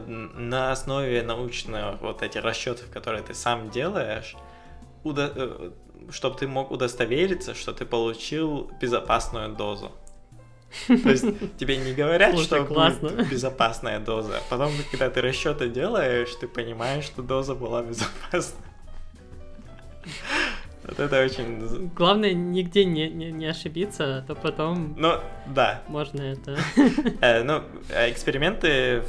на основе научных вот этих расчетов, которые ты сам делаешь, чтобы ты мог удостовериться, что ты получил безопасную дозу. То есть тебе не говорят, что будет безопасная доза. Потом, когда ты расчеты делаешь, ты понимаешь, что доза была безопасна. Вот это очень... Главное, нигде не ошибиться, а то потом... Ну, да. Можно это... Ну, эксперименты...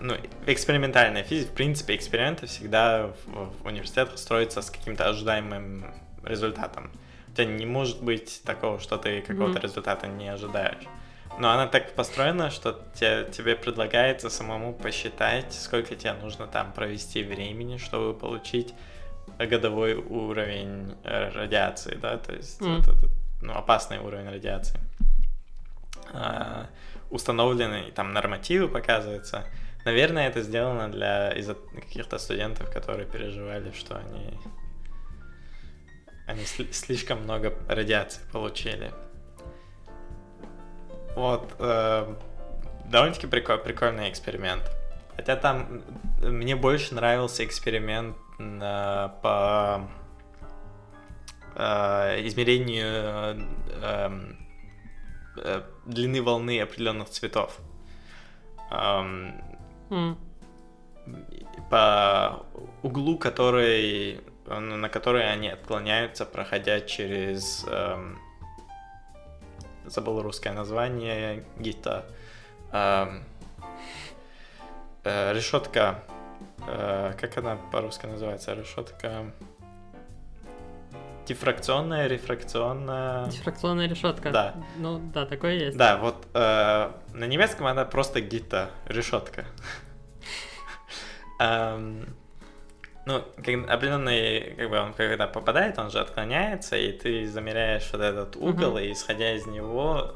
Ну, экспериментальная физика, в принципе, эксперименты всегда в университетах строятся с каким-то ожидаемым результатом. У тебя не может быть такого, что ты какого-то результата не ожидаешь. Но она так построена, что тебе предлагается самому посчитать, сколько тебе нужно там провести времени, чтобы получить годовой уровень радиации, да, то есть вот этот, опасный уровень радиации. Установлены там нормативы показываются. Наверное, это сделано из-за каких-то студентов, которые переживали, что они слишком много радиации получили. Вот. Довольно-таки прикольный эксперимент. Хотя там мне больше нравился эксперимент по измерению длины волны определенных цветов. По углу, на который они отклоняются, проходя через... забыл русское название гита. Решетка... как она по-русски называется? Решетка... Дифракционная, рефракционная... Дифракционная решетка. Да. Ну, да, такое есть. Да, вот на немецком она просто гита, решетка. Ну, определенный, он когда попадает, он же отклоняется, и ты замеряешь вот этот угол, и исходя из него,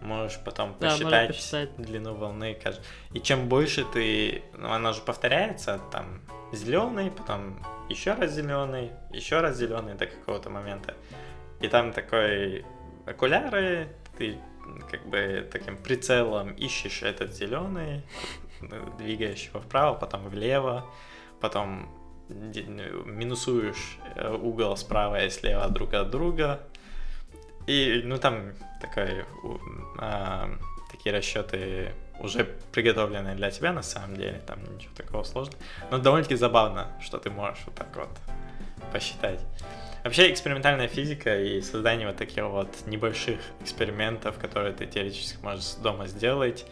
можешь потом посчитать длину волны. И чем больше ты... Ну, она же повторяется, там, зеленый, потом... еще раз зеленый до какого-то момента. И там такой окуляры, ты таким прицелом ищешь этот зеленый, двигаешь его вправо, потом влево, потом минусуешь угол справа и слева друг от друга. И там такие расчеты уже приготовленные для тебя, на самом деле, там ничего такого сложного. Но довольно-таки забавно, что ты можешь вот так вот посчитать. Вообще экспериментальная физика и создание вот таких вот небольших экспериментов, которые ты теоретически можешь дома сделать,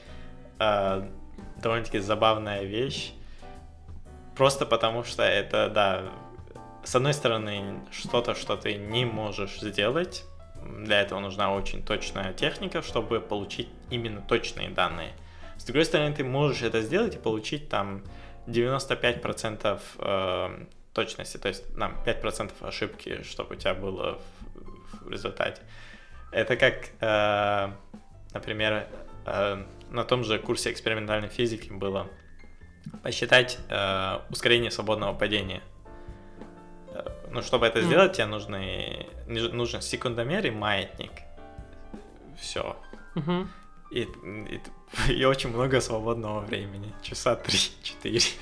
довольно-таки забавная вещь. Просто потому что это, да, с одной стороны, что-то, что ты не можешь сделать. Для этого нужна очень точная техника, чтобы получить именно точные данные. С другой стороны, ты можешь это сделать и получить там 95% точности, то есть 5% ошибки, чтобы у тебя было в результате. Это как, например, на том же курсе экспериментальной физики было посчитать ускорение свободного падения. Ну, чтобы это сделать, тебе нужен секундомер и маятник. Все. И очень много свободного времени. 3-4 часа.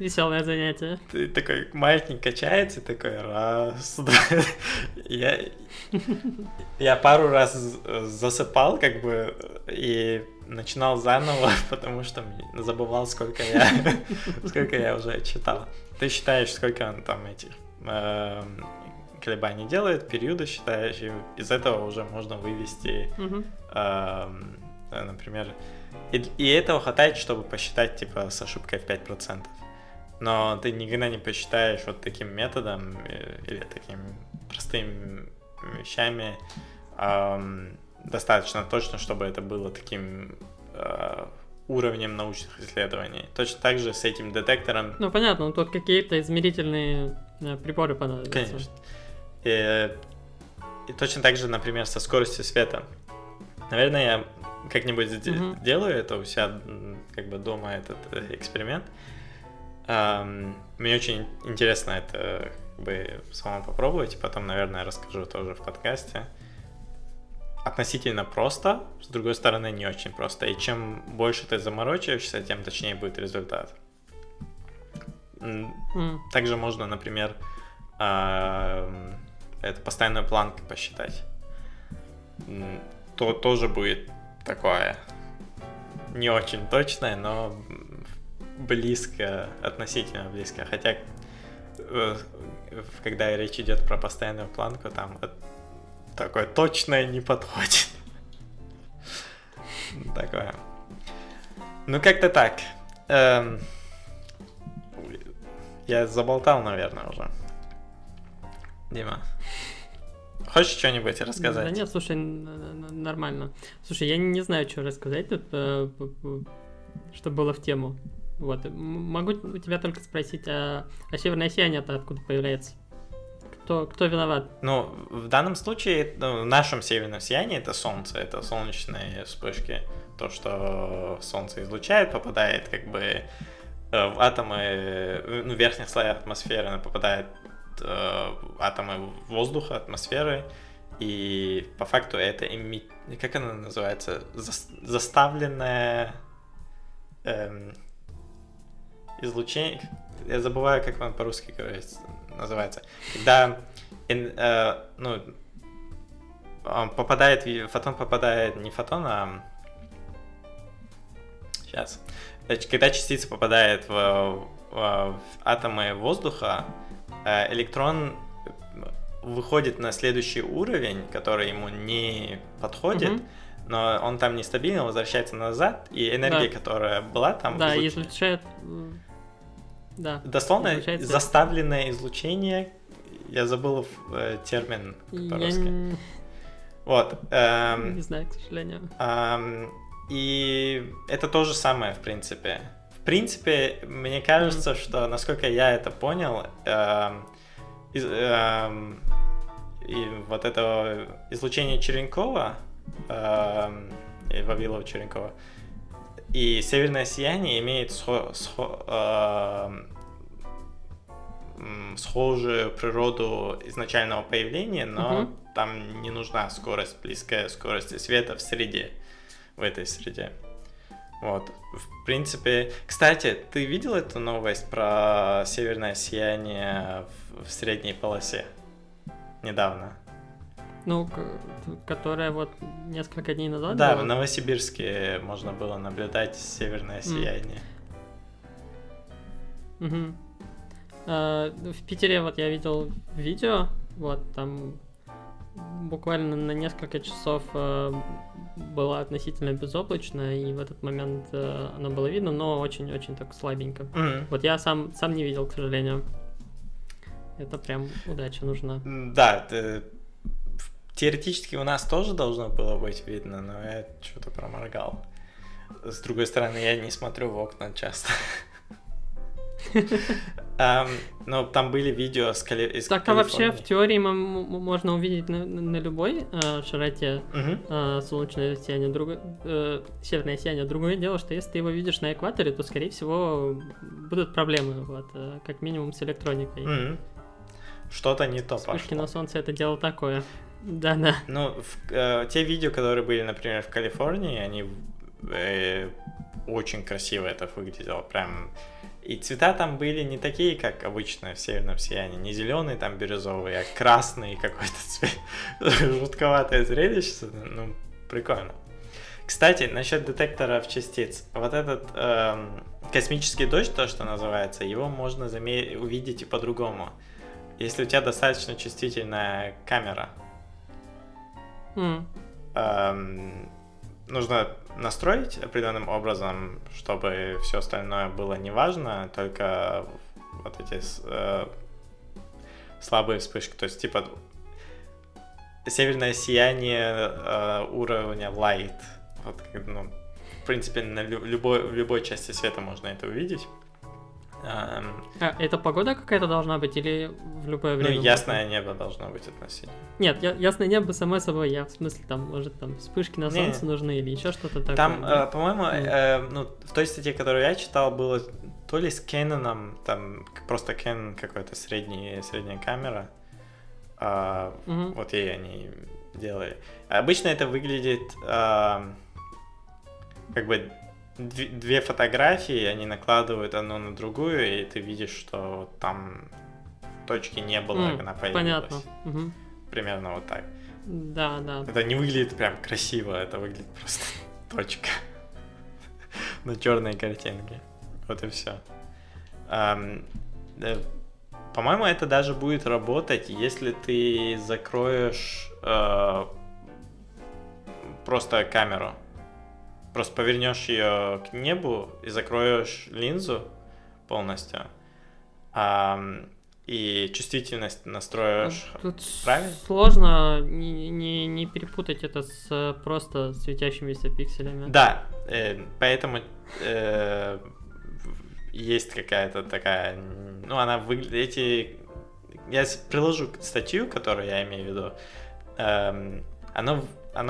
Веселое занятие. Ты такой, маятник качается, такой, раз, два. Я пару раз засыпал, и начинал заново, потому что забывал, сколько я уже отчитал. Ты считаешь, сколько он там этих колебаний делает, периоды считаешь, и из этого уже можно вывести, например... И этого хватает, чтобы посчитать, с ошибкой в 5%. Но ты никогда не посчитаешь вот таким методом или такими простыми вещами достаточно точно, чтобы это было таким уровнем научных исследований. Точно так же с этим детектором. Ну, понятно, тут какие-то измерительные приборы понадобятся. Конечно. И точно так же, например, со скоростью света. Наверное, я как-нибудь делаю это у себя как бы дома, этот эксперимент. Мне очень интересно это как бы самому попробовать, и потом, наверное, расскажу тоже в подкасте. Относительно просто, с другой стороны, не очень просто. И чем больше ты заморочишься, тем точнее будет результат. Также можно, например, это постоянную планку посчитать. То тоже будет такое не очень точное, но близко, относительно близко. Хотя, когда речь идет про постоянную планку, там такое точное не подходит. Такое. Ну, как-то так. Я заболтал, наверное, уже. Дима, хочешь что-нибудь рассказать? Да нет, слушай, нормально. Слушай, я не знаю, что рассказать тут, что было в тему. Вот. Могу у тебя только спросить, а Северное сияние-то откуда появляется? Кто виноват? Ну, в данном случае, в нашем северном сиянии это солнце, это солнечные вспышки. То, что солнце излучает, попадает как бы в атомы, ну, в верхних слоях атмосферы, она попадает атомы воздуха, атмосферы, и по факту это, как она называется, заставленное излучение, я забываю, как он по-русски говорит, называется, когда когда частица попадает в атомы воздуха, электрон выходит на следующий уровень, который ему не подходит, но он там нестабильно, возвращается назад, и энергия, которая была там... Да, излучает... Да, дословно заставленное излучение, я забыл термин по-русски. Вот. Не знаю, к сожалению. И это то же самое, в принципе. В принципе, мне кажется, что, насколько я это понял, и вот это излучение Черенкова, Вавилова-Черенкова, и северное сияние имеет схожую природу изначального появления, но там не нужна скорость, близкая скорость света в среде, в этой среде. Вот, в принципе... Кстати, ты видел эту новость про северное сияние в средней полосе недавно? Ну, которая вот несколько дней назад была? Да, в Новосибирске можно было наблюдать северное сияние. В Питере вот я видел видео, вот там буквально на несколько часов было относительно безоблачно, и в этот момент оно было видно, но очень-очень так слабенько. Вот я сам не видел, к сожалению. Это прям удача нужна. Да, теоретически у нас тоже должно было быть видно, но я что-то проморгал. С другой стороны, я не смотрю в окна часто. Но там были видео из Калифорнии. Так, а вообще в теории можно увидеть на любой широте солнечное сияние, северное сияние. Другое дело, что если ты его видишь на экваторе, то, скорее всего, будут проблемы, вот, как минимум с электроникой. Что-то не то пошло. Вспышки на солнце — это дело такое. Да-да. Ну, те видео, которые были, например, в Калифорнии, они очень красиво это выглядело, прям... И цвета там были не такие, как обычно в северном сиянии. Не зеленый, там бирюзовый, а красный какой-то цвет. Жутковатое зрелище. Ну, прикольно. Кстати, насчет детекторов частиц. Вот этот космический дождь, то, что называется, его можно увидеть и по-другому. Если у тебя достаточно чувствительная камера. Нужно настроить определенным образом, чтобы все остальное было неважно, только вот эти слабые вспышки, то есть типа северное сияние уровня light. Вот, ну, в принципе, в любой части света можно это увидеть. А это погода какая-то должна быть или в любое время? Ну, ясное небо должно быть относительно. Нет, ясное небо само собой, я в смысле, там, может, там вспышки на солнце нужны или еще что-то такое. Там, да? По-моему, ну, в той статье, которую я читал, было то ли с Кэноном, там просто Canon какой-то средняя камера. Вот ей они делали. Обычно это выглядит как бы две фотографии, они накладывают одну на другую, и ты видишь, что там точки не было, как она появилась. Понятно. Угу. Примерно вот так. Да. Это не выглядит прям красиво, это выглядит просто точка на черной картинке. Вот и все. По-моему, это даже будет работать, если ты закроешь просто камеру. Просто повернешь ее к небу и закроешь линзу полностью. И чувствительность настроишь. Тут правильно? Сложно не перепутать это с просто светящимися пикселями. Да, поэтому... Есть какая-то такая... Ну, она выглядит... Я приложу статью, которую я имею в виду. Оно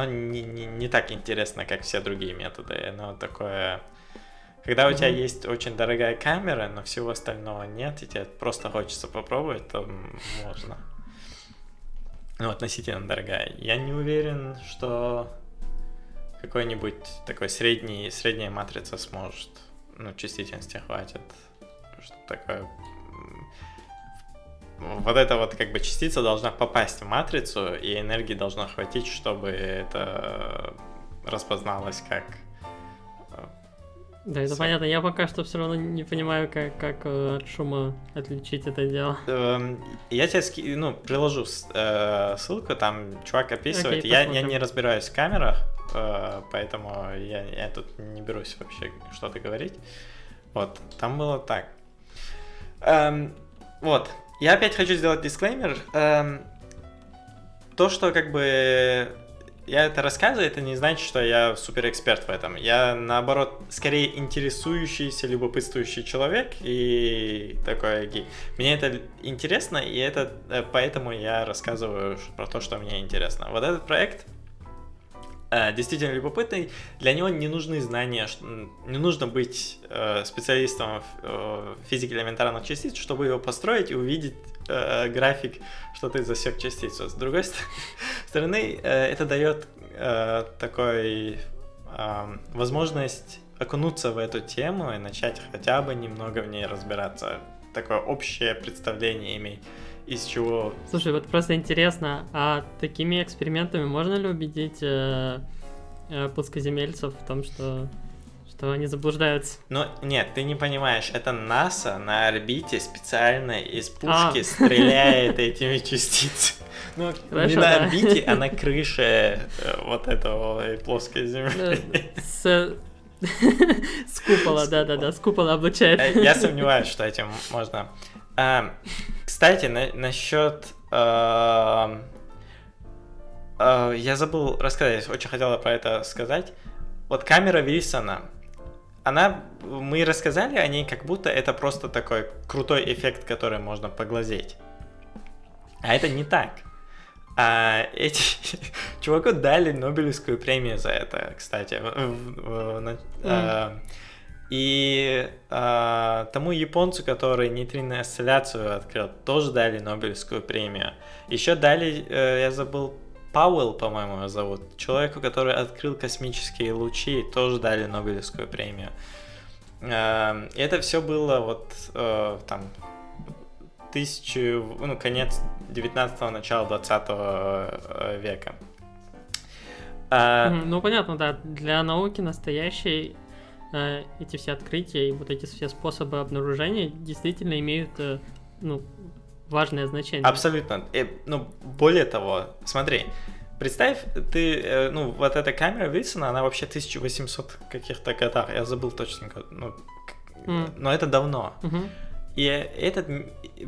не так интересно, как все другие методы. Оно такое... Когда у тебя есть очень дорогая камера, но всего остального нет, и тебе просто хочется попробовать, то можно. Ну, относительно дорогая. Я не уверен, что какой-нибудь такой средняя матрица сможет... Ну, чувствительности хватит. Что такое? Вот эта вот как бы частица должна попасть в матрицу, и энергии должно хватить, чтобы это распозналось как... Да, это понятно. Я пока что все равно не понимаю, как от шума отличить это дело. Я тебе приложу ссылку, там чувак описывает. Окей, я не разбираюсь в камерах, поэтому я тут не берусь вообще что-то говорить. Вот, там было так. Вот, я опять хочу сделать дисклеймер. То, что как бы... Я это рассказываю, это не значит, что я суперэксперт в этом. Я, наоборот, скорее интересующийся, любопытствующий человек и такой гик. Мне это интересно, и это поэтому я рассказываю про то, что мне интересно. Вот этот проект действительно любопытный. Для него не нужны знания, не нужно быть специалистом в физике элементарных частиц, чтобы его построить и увидеть график, что ты засек частицу. С другой стороны, это дает такой возможность окунуться в эту тему и начать хотя бы немного в ней разбираться. Такое общее представление иметь. Из чего... Слушай, вот просто интересно, а такими экспериментами можно ли убедить плоскоземельцев в том, что они заблуждаются? Ну, нет, ты не понимаешь, это НАСА на орбите специально из пушки стреляет этими частицами. Ну, не на орбите, а на крыше вот этого плоской земли. С купола, да, с купола облучает. Я сомневаюсь, что этим можно... Кстати, насчет... Я забыл рассказать, очень хотела про это сказать. Вот камера Вильсона. Мы рассказали о ней, как будто это просто такой крутой эффект, который можно поглазеть. А это не так. Эти чуваку дали Нобелевскую премию за это, кстати. И тому японцу, который нейтринную осцилляцию открыл, тоже дали Нобелевскую премию. Еще дали, я забыл, Пауэлл, по-моему, его зовут. Человеку, который открыл космические лучи, тоже дали Нобелевскую премию. Это все было вот там конец 19-го, начало 20 века. Ну, понятно, да. Для науки настоящей эти все открытия и вот эти все способы обнаружения действительно имеют важное значение. Абсолютно. Более того, смотри, представь, ты, вот эта камера Вильсона, она вообще 1800 каких-то годах, я забыл точно, но это давно. И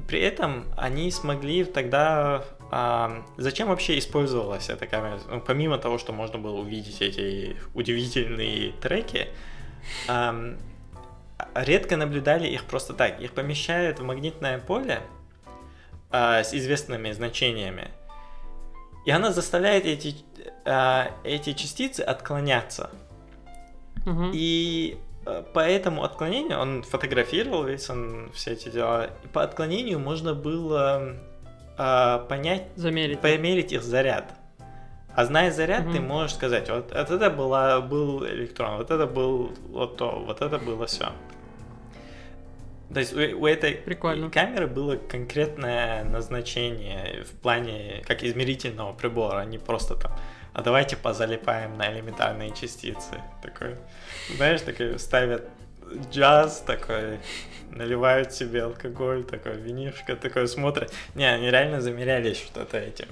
при этом они смогли тогда... зачем вообще использовалась эта камера? Помимо того, что можно было увидеть эти удивительные треки, редко наблюдали их просто так. Их помещают в магнитное поле с известными значениями, и она заставляет эти частицы отклоняться. Угу. И по этому отклонению, он фотографировал весь, он все эти дела, и по отклонению можно было померить их заряд. А зная заряд, ты можешь сказать, вот это был электрон, вот это был вот то, вот это было все. То есть у этой камеры было конкретное назначение в плане как измерительного прибора, а не просто там, а давайте позалипаем на элементарные частицы. Такой, знаешь, такой ставят джаз, такой, наливают себе алкоголь, такой, винишко, такой, смотрят. Не, они реально замеряли что-то этим.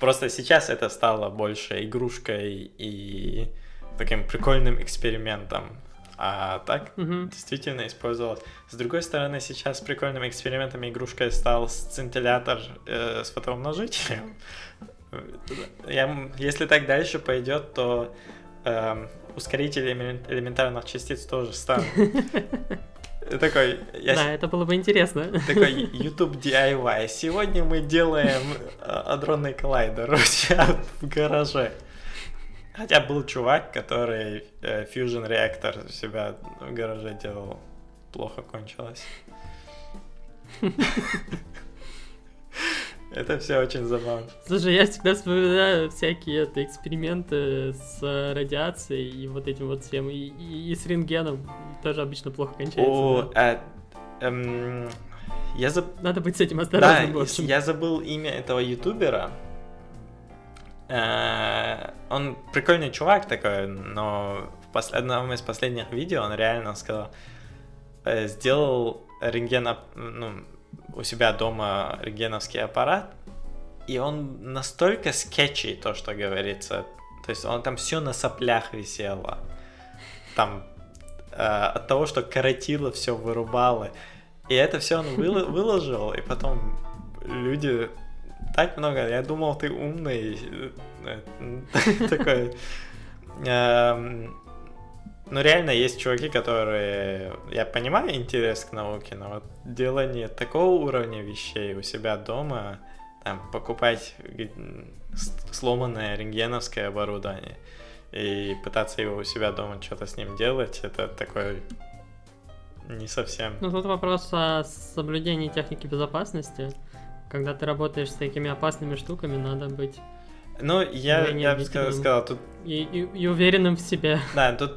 Просто сейчас это стало больше игрушкой и таким прикольным экспериментом. А так действительно использовалось. С другой стороны, сейчас прикольным экспериментом и игрушкой стал сцинтиллятор с фотоумножителем. Если так дальше пойдет, то ускорители элементарных частиц тоже станут. Такой, да, это было бы интересно. Такой YouTube DIY. Сегодня мы делаем адронный коллайдер у себя в гараже. Хотя был чувак, который Fusion реактор у себя в гараже делал. Плохо кончилось. Это все очень забавно. Слушай, я всегда вспоминаю всякие эксперименты с радиацией и вот этим вот всем, и с рентгеном тоже обычно плохо кончается. Надо быть с этим осторожным, в общем. Я забыл имя этого ютубера. Он прикольный чувак такой, но в одном из последних видео он реально сказал, сделал рентген, у себя дома рентгеновский аппарат, и он настолько скетчи, то, что говорится, то есть он там все на соплях висело, там от того, что коротило, все вырубало, и это все он выложил, и потом люди так много, я думал, ты умный, такой. Ну, реально, есть чуваки, которые... Я понимаю интерес к науке, но вот делание такого уровня вещей у себя дома, там, покупать сломанное рентгеновское оборудование и пытаться его у себя дома что-то с ним делать, это такой... не совсем... Ну, тут вопрос о соблюдении техники безопасности. Когда ты работаешь с такими опасными штуками, надо быть... Ну, я бы сказал, тут... И уверенным в себе. Да, тут...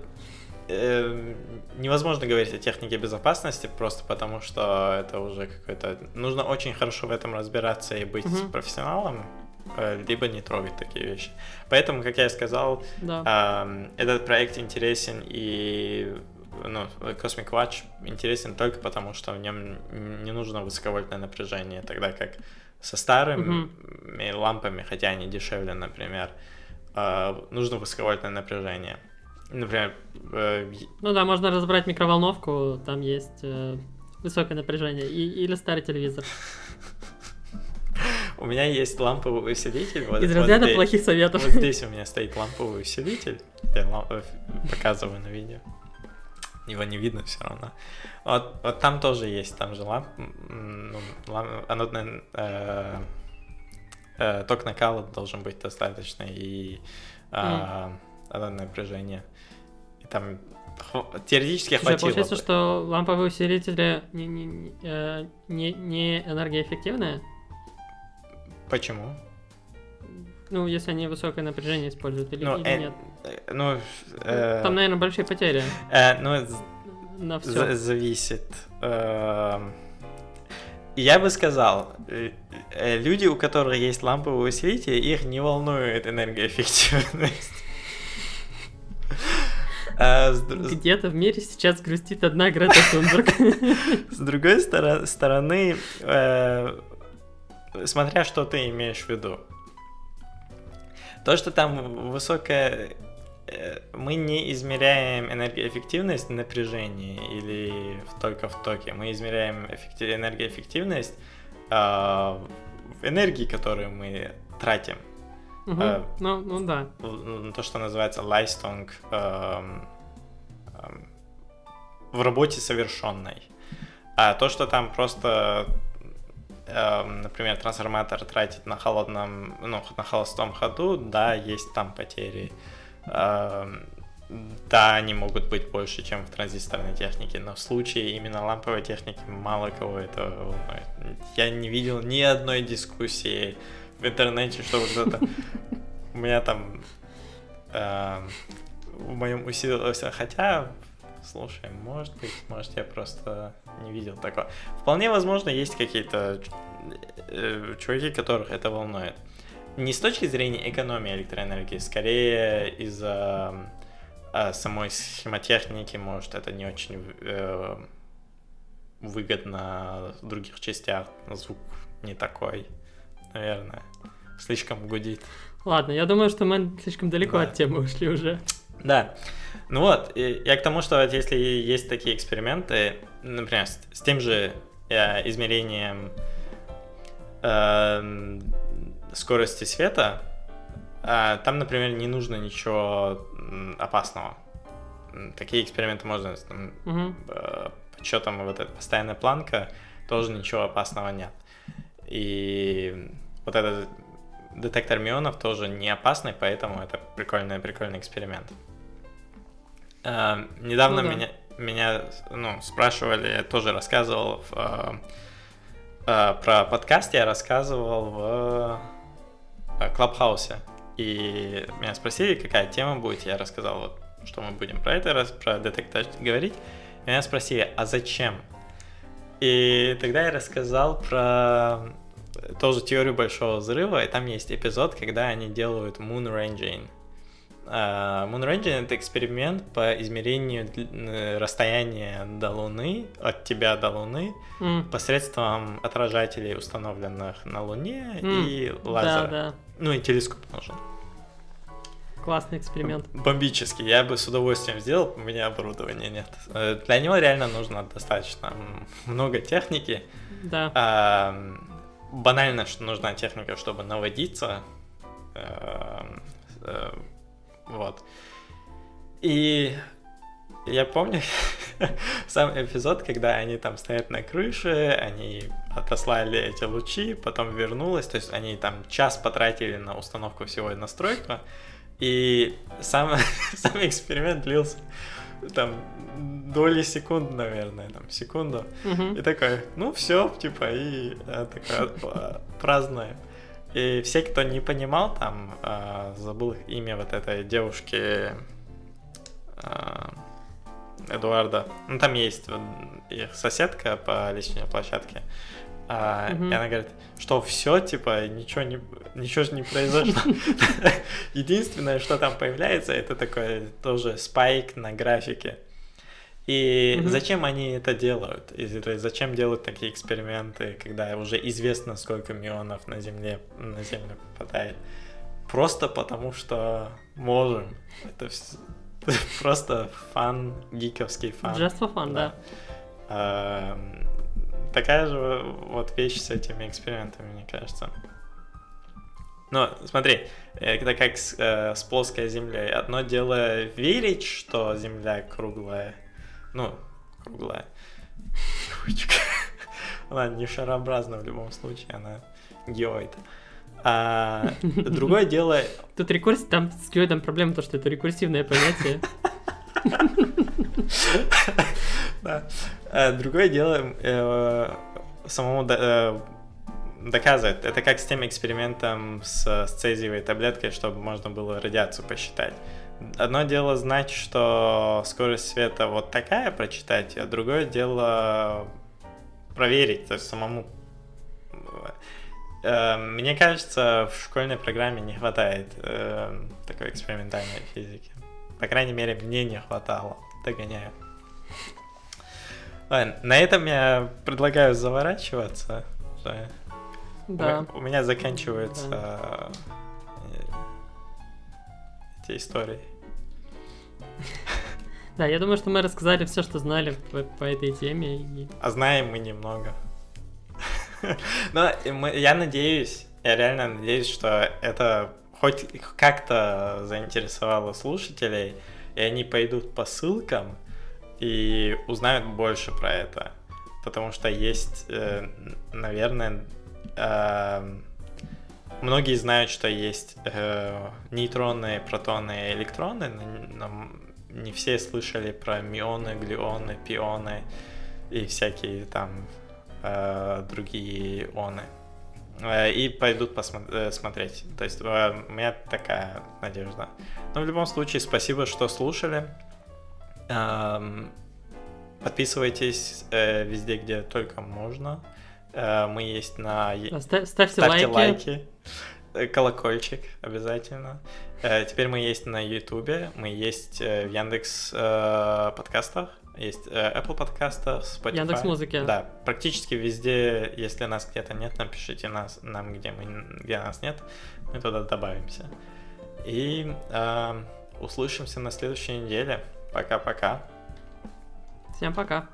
невозможно говорить о технике безопасности просто потому, что это уже какой-то... Нужно очень хорошо в этом разбираться и быть профессионалом, либо не трогать такие вещи. Поэтому, как я и сказал, этот проект интересен и... Cosmic Watch интересен только потому, что в нем не нужно высоковольтное напряжение, тогда как со старыми лампами, хотя они дешевле, например, нужно высоковольтное напряжение. Например... можно разобрать микроволновку, там есть высокое напряжение, или старый телевизор. У меня есть ламповый усилитель. Из разряда плохих советов. Вот здесь у меня стоит ламповый усилитель, я показываю на видео. Его не видно все равно. Вот там тоже есть, там же анодный ток накала должен быть достаточно, и анодное напряжение. И там теоретически хватило. Получается, что ламповые усилители не энергоэффективные? Почему? Ну, если они высокое напряжение используют или нет. Там, наверное, большие потери. На все. Зависит. Я бы сказал, люди, у которых есть ламповые усилители, их не волнует энергоэффективность. Где-то в мире сейчас грустит одна Грета Тунберг. С другой стороны, смотря что ты имеешь в виду. То, что там высокое... Мы не измеряем энергоэффективность в напряжении или только в токе. Мы измеряем энергоэффективность в энергии, которую мы тратим. Угу. Да. То, что называется лайстонг в работе совершенной. А то, что там просто, например, трансформатор тратит на холодном, на холостом ходу, да, есть там потери. Да, они могут быть больше, чем в транзисторной технике, но в случае именно ламповой техники мало кого это волнует. Я не видел ни одной дискуссии в интернете, чтобы кто-то... У меня там... В моем усилии... Хотя... Слушай, может быть, я просто не видел такого. Вполне возможно, есть какие-то чуваки, которых это волнует. Не с точки зрения экономии электроэнергии, скорее из-за самой схемотехники, может, это не очень выгодно в других частях. Звук не такой, наверное. Слишком гудит. Ладно, я думаю, что мы слишком далеко от темы ушли уже. Да, ну вот, я к тому, что вот если есть такие эксперименты, например, с тем же измерением скорости света, там, например, не нужно ничего опасного. Такие эксперименты можно, там, подсчетом вот эта постоянная планка, тоже ничего опасного нет. И вот этот детектор мионов тоже не опасный, поэтому это прикольный эксперимент. Недавно меня спрашивали, я тоже рассказывал про подкаст, я рассказывал в Clubhouse. И меня спросили, какая тема будет, я рассказал, вот, что мы будем про это, про детектор говорить. И меня спросили, а зачем? И тогда я рассказал про... тоже теорию большого взрыва, и там есть эпизод, когда они делают Moon Ranging. Moon Ranging — это эксперимент по измерению расстояния до Луны, от тебя до Луны, посредством отражателей, установленных на Луне, и лазера. Да. Ну и телескоп нужен. Классный эксперимент. Бомбический. Я бы с удовольствием сделал, у меня оборудования нет. Для него реально нужно достаточно много техники. Да. Банально, что нужна техника, чтобы наводиться. Вот. И я помню сам эпизод, когда они там стоят на крыше, они отослали эти лучи, потом вернулось, то есть они там час потратили на установку всего и настройку, и сам эксперимент длился там доли секунд, наверное, там, секунду. И такой, все, типа, и такое праздное. И все, кто не понимал, там, забыл имя вот этой девушки Эдуарда. Ну, там есть их соседка по личной площадке. И она говорит, что все, типа, ничего же не произошло. Единственное, что там появляется, это такой тоже спайк на графике. И зачем они это делают? И зачем делают такие эксперименты, когда уже известно, сколько мионов на Землю попадает? Просто потому, что можем. Это просто фан, гиковский фан. Just for fun, да. Такая же вот вещь с этими экспериментами, мне кажется. Но смотри, это как с плоской землей. Одно дело верить, что земля круглая. Круглая. Она не шарообразна в любом случае, она геоид. А другое дело... Тут рекурсия, там с геоидом проблема, то, что это рекурсивное понятие. Да. Другое дело самому доказывает. Это как с тем экспериментом с цезиевой таблеткой, чтобы можно было радиацию посчитать. Одно дело знать, что скорость света вот такая, прочитать, а другое дело проверить, то есть самому. Мне кажется, в школьной программе не хватает такой экспериментальной физики. По крайней мере, мне не хватало. Догоняю. Ладно, на этом я предлагаю заворачиваться. Да. У меня заканчиваются эти истории. Да, я думаю, что мы рассказали все, что знали по этой теме. А знаем мы немного. Но я надеюсь, я реально надеюсь, что это хоть как-то заинтересовало слушателей, и они пойдут по ссылкам и узнают больше про это. Потому что есть, наверное, многие знают, что есть нейтроны, протоны и электроны, но не все слышали про мионы, глюоны, пионы и всякие там другие ионы. И пойдут смотреть. То есть у меня такая надежда. Но в любом случае, спасибо, что слушали. Подписывайтесь везде, где только можно. Мы есть на... Ставьте лайки. Колокольчик обязательно. Теперь мы есть на Ютубе. Мы есть в Яндекс подкастах. Есть Apple подкасты, Spotify. Яндекс Музыка. Да, практически везде, если нас где-то нет, напишите нам, где нас нет, мы туда добавимся. И услышимся на следующей неделе. Пока-пока. Всем пока.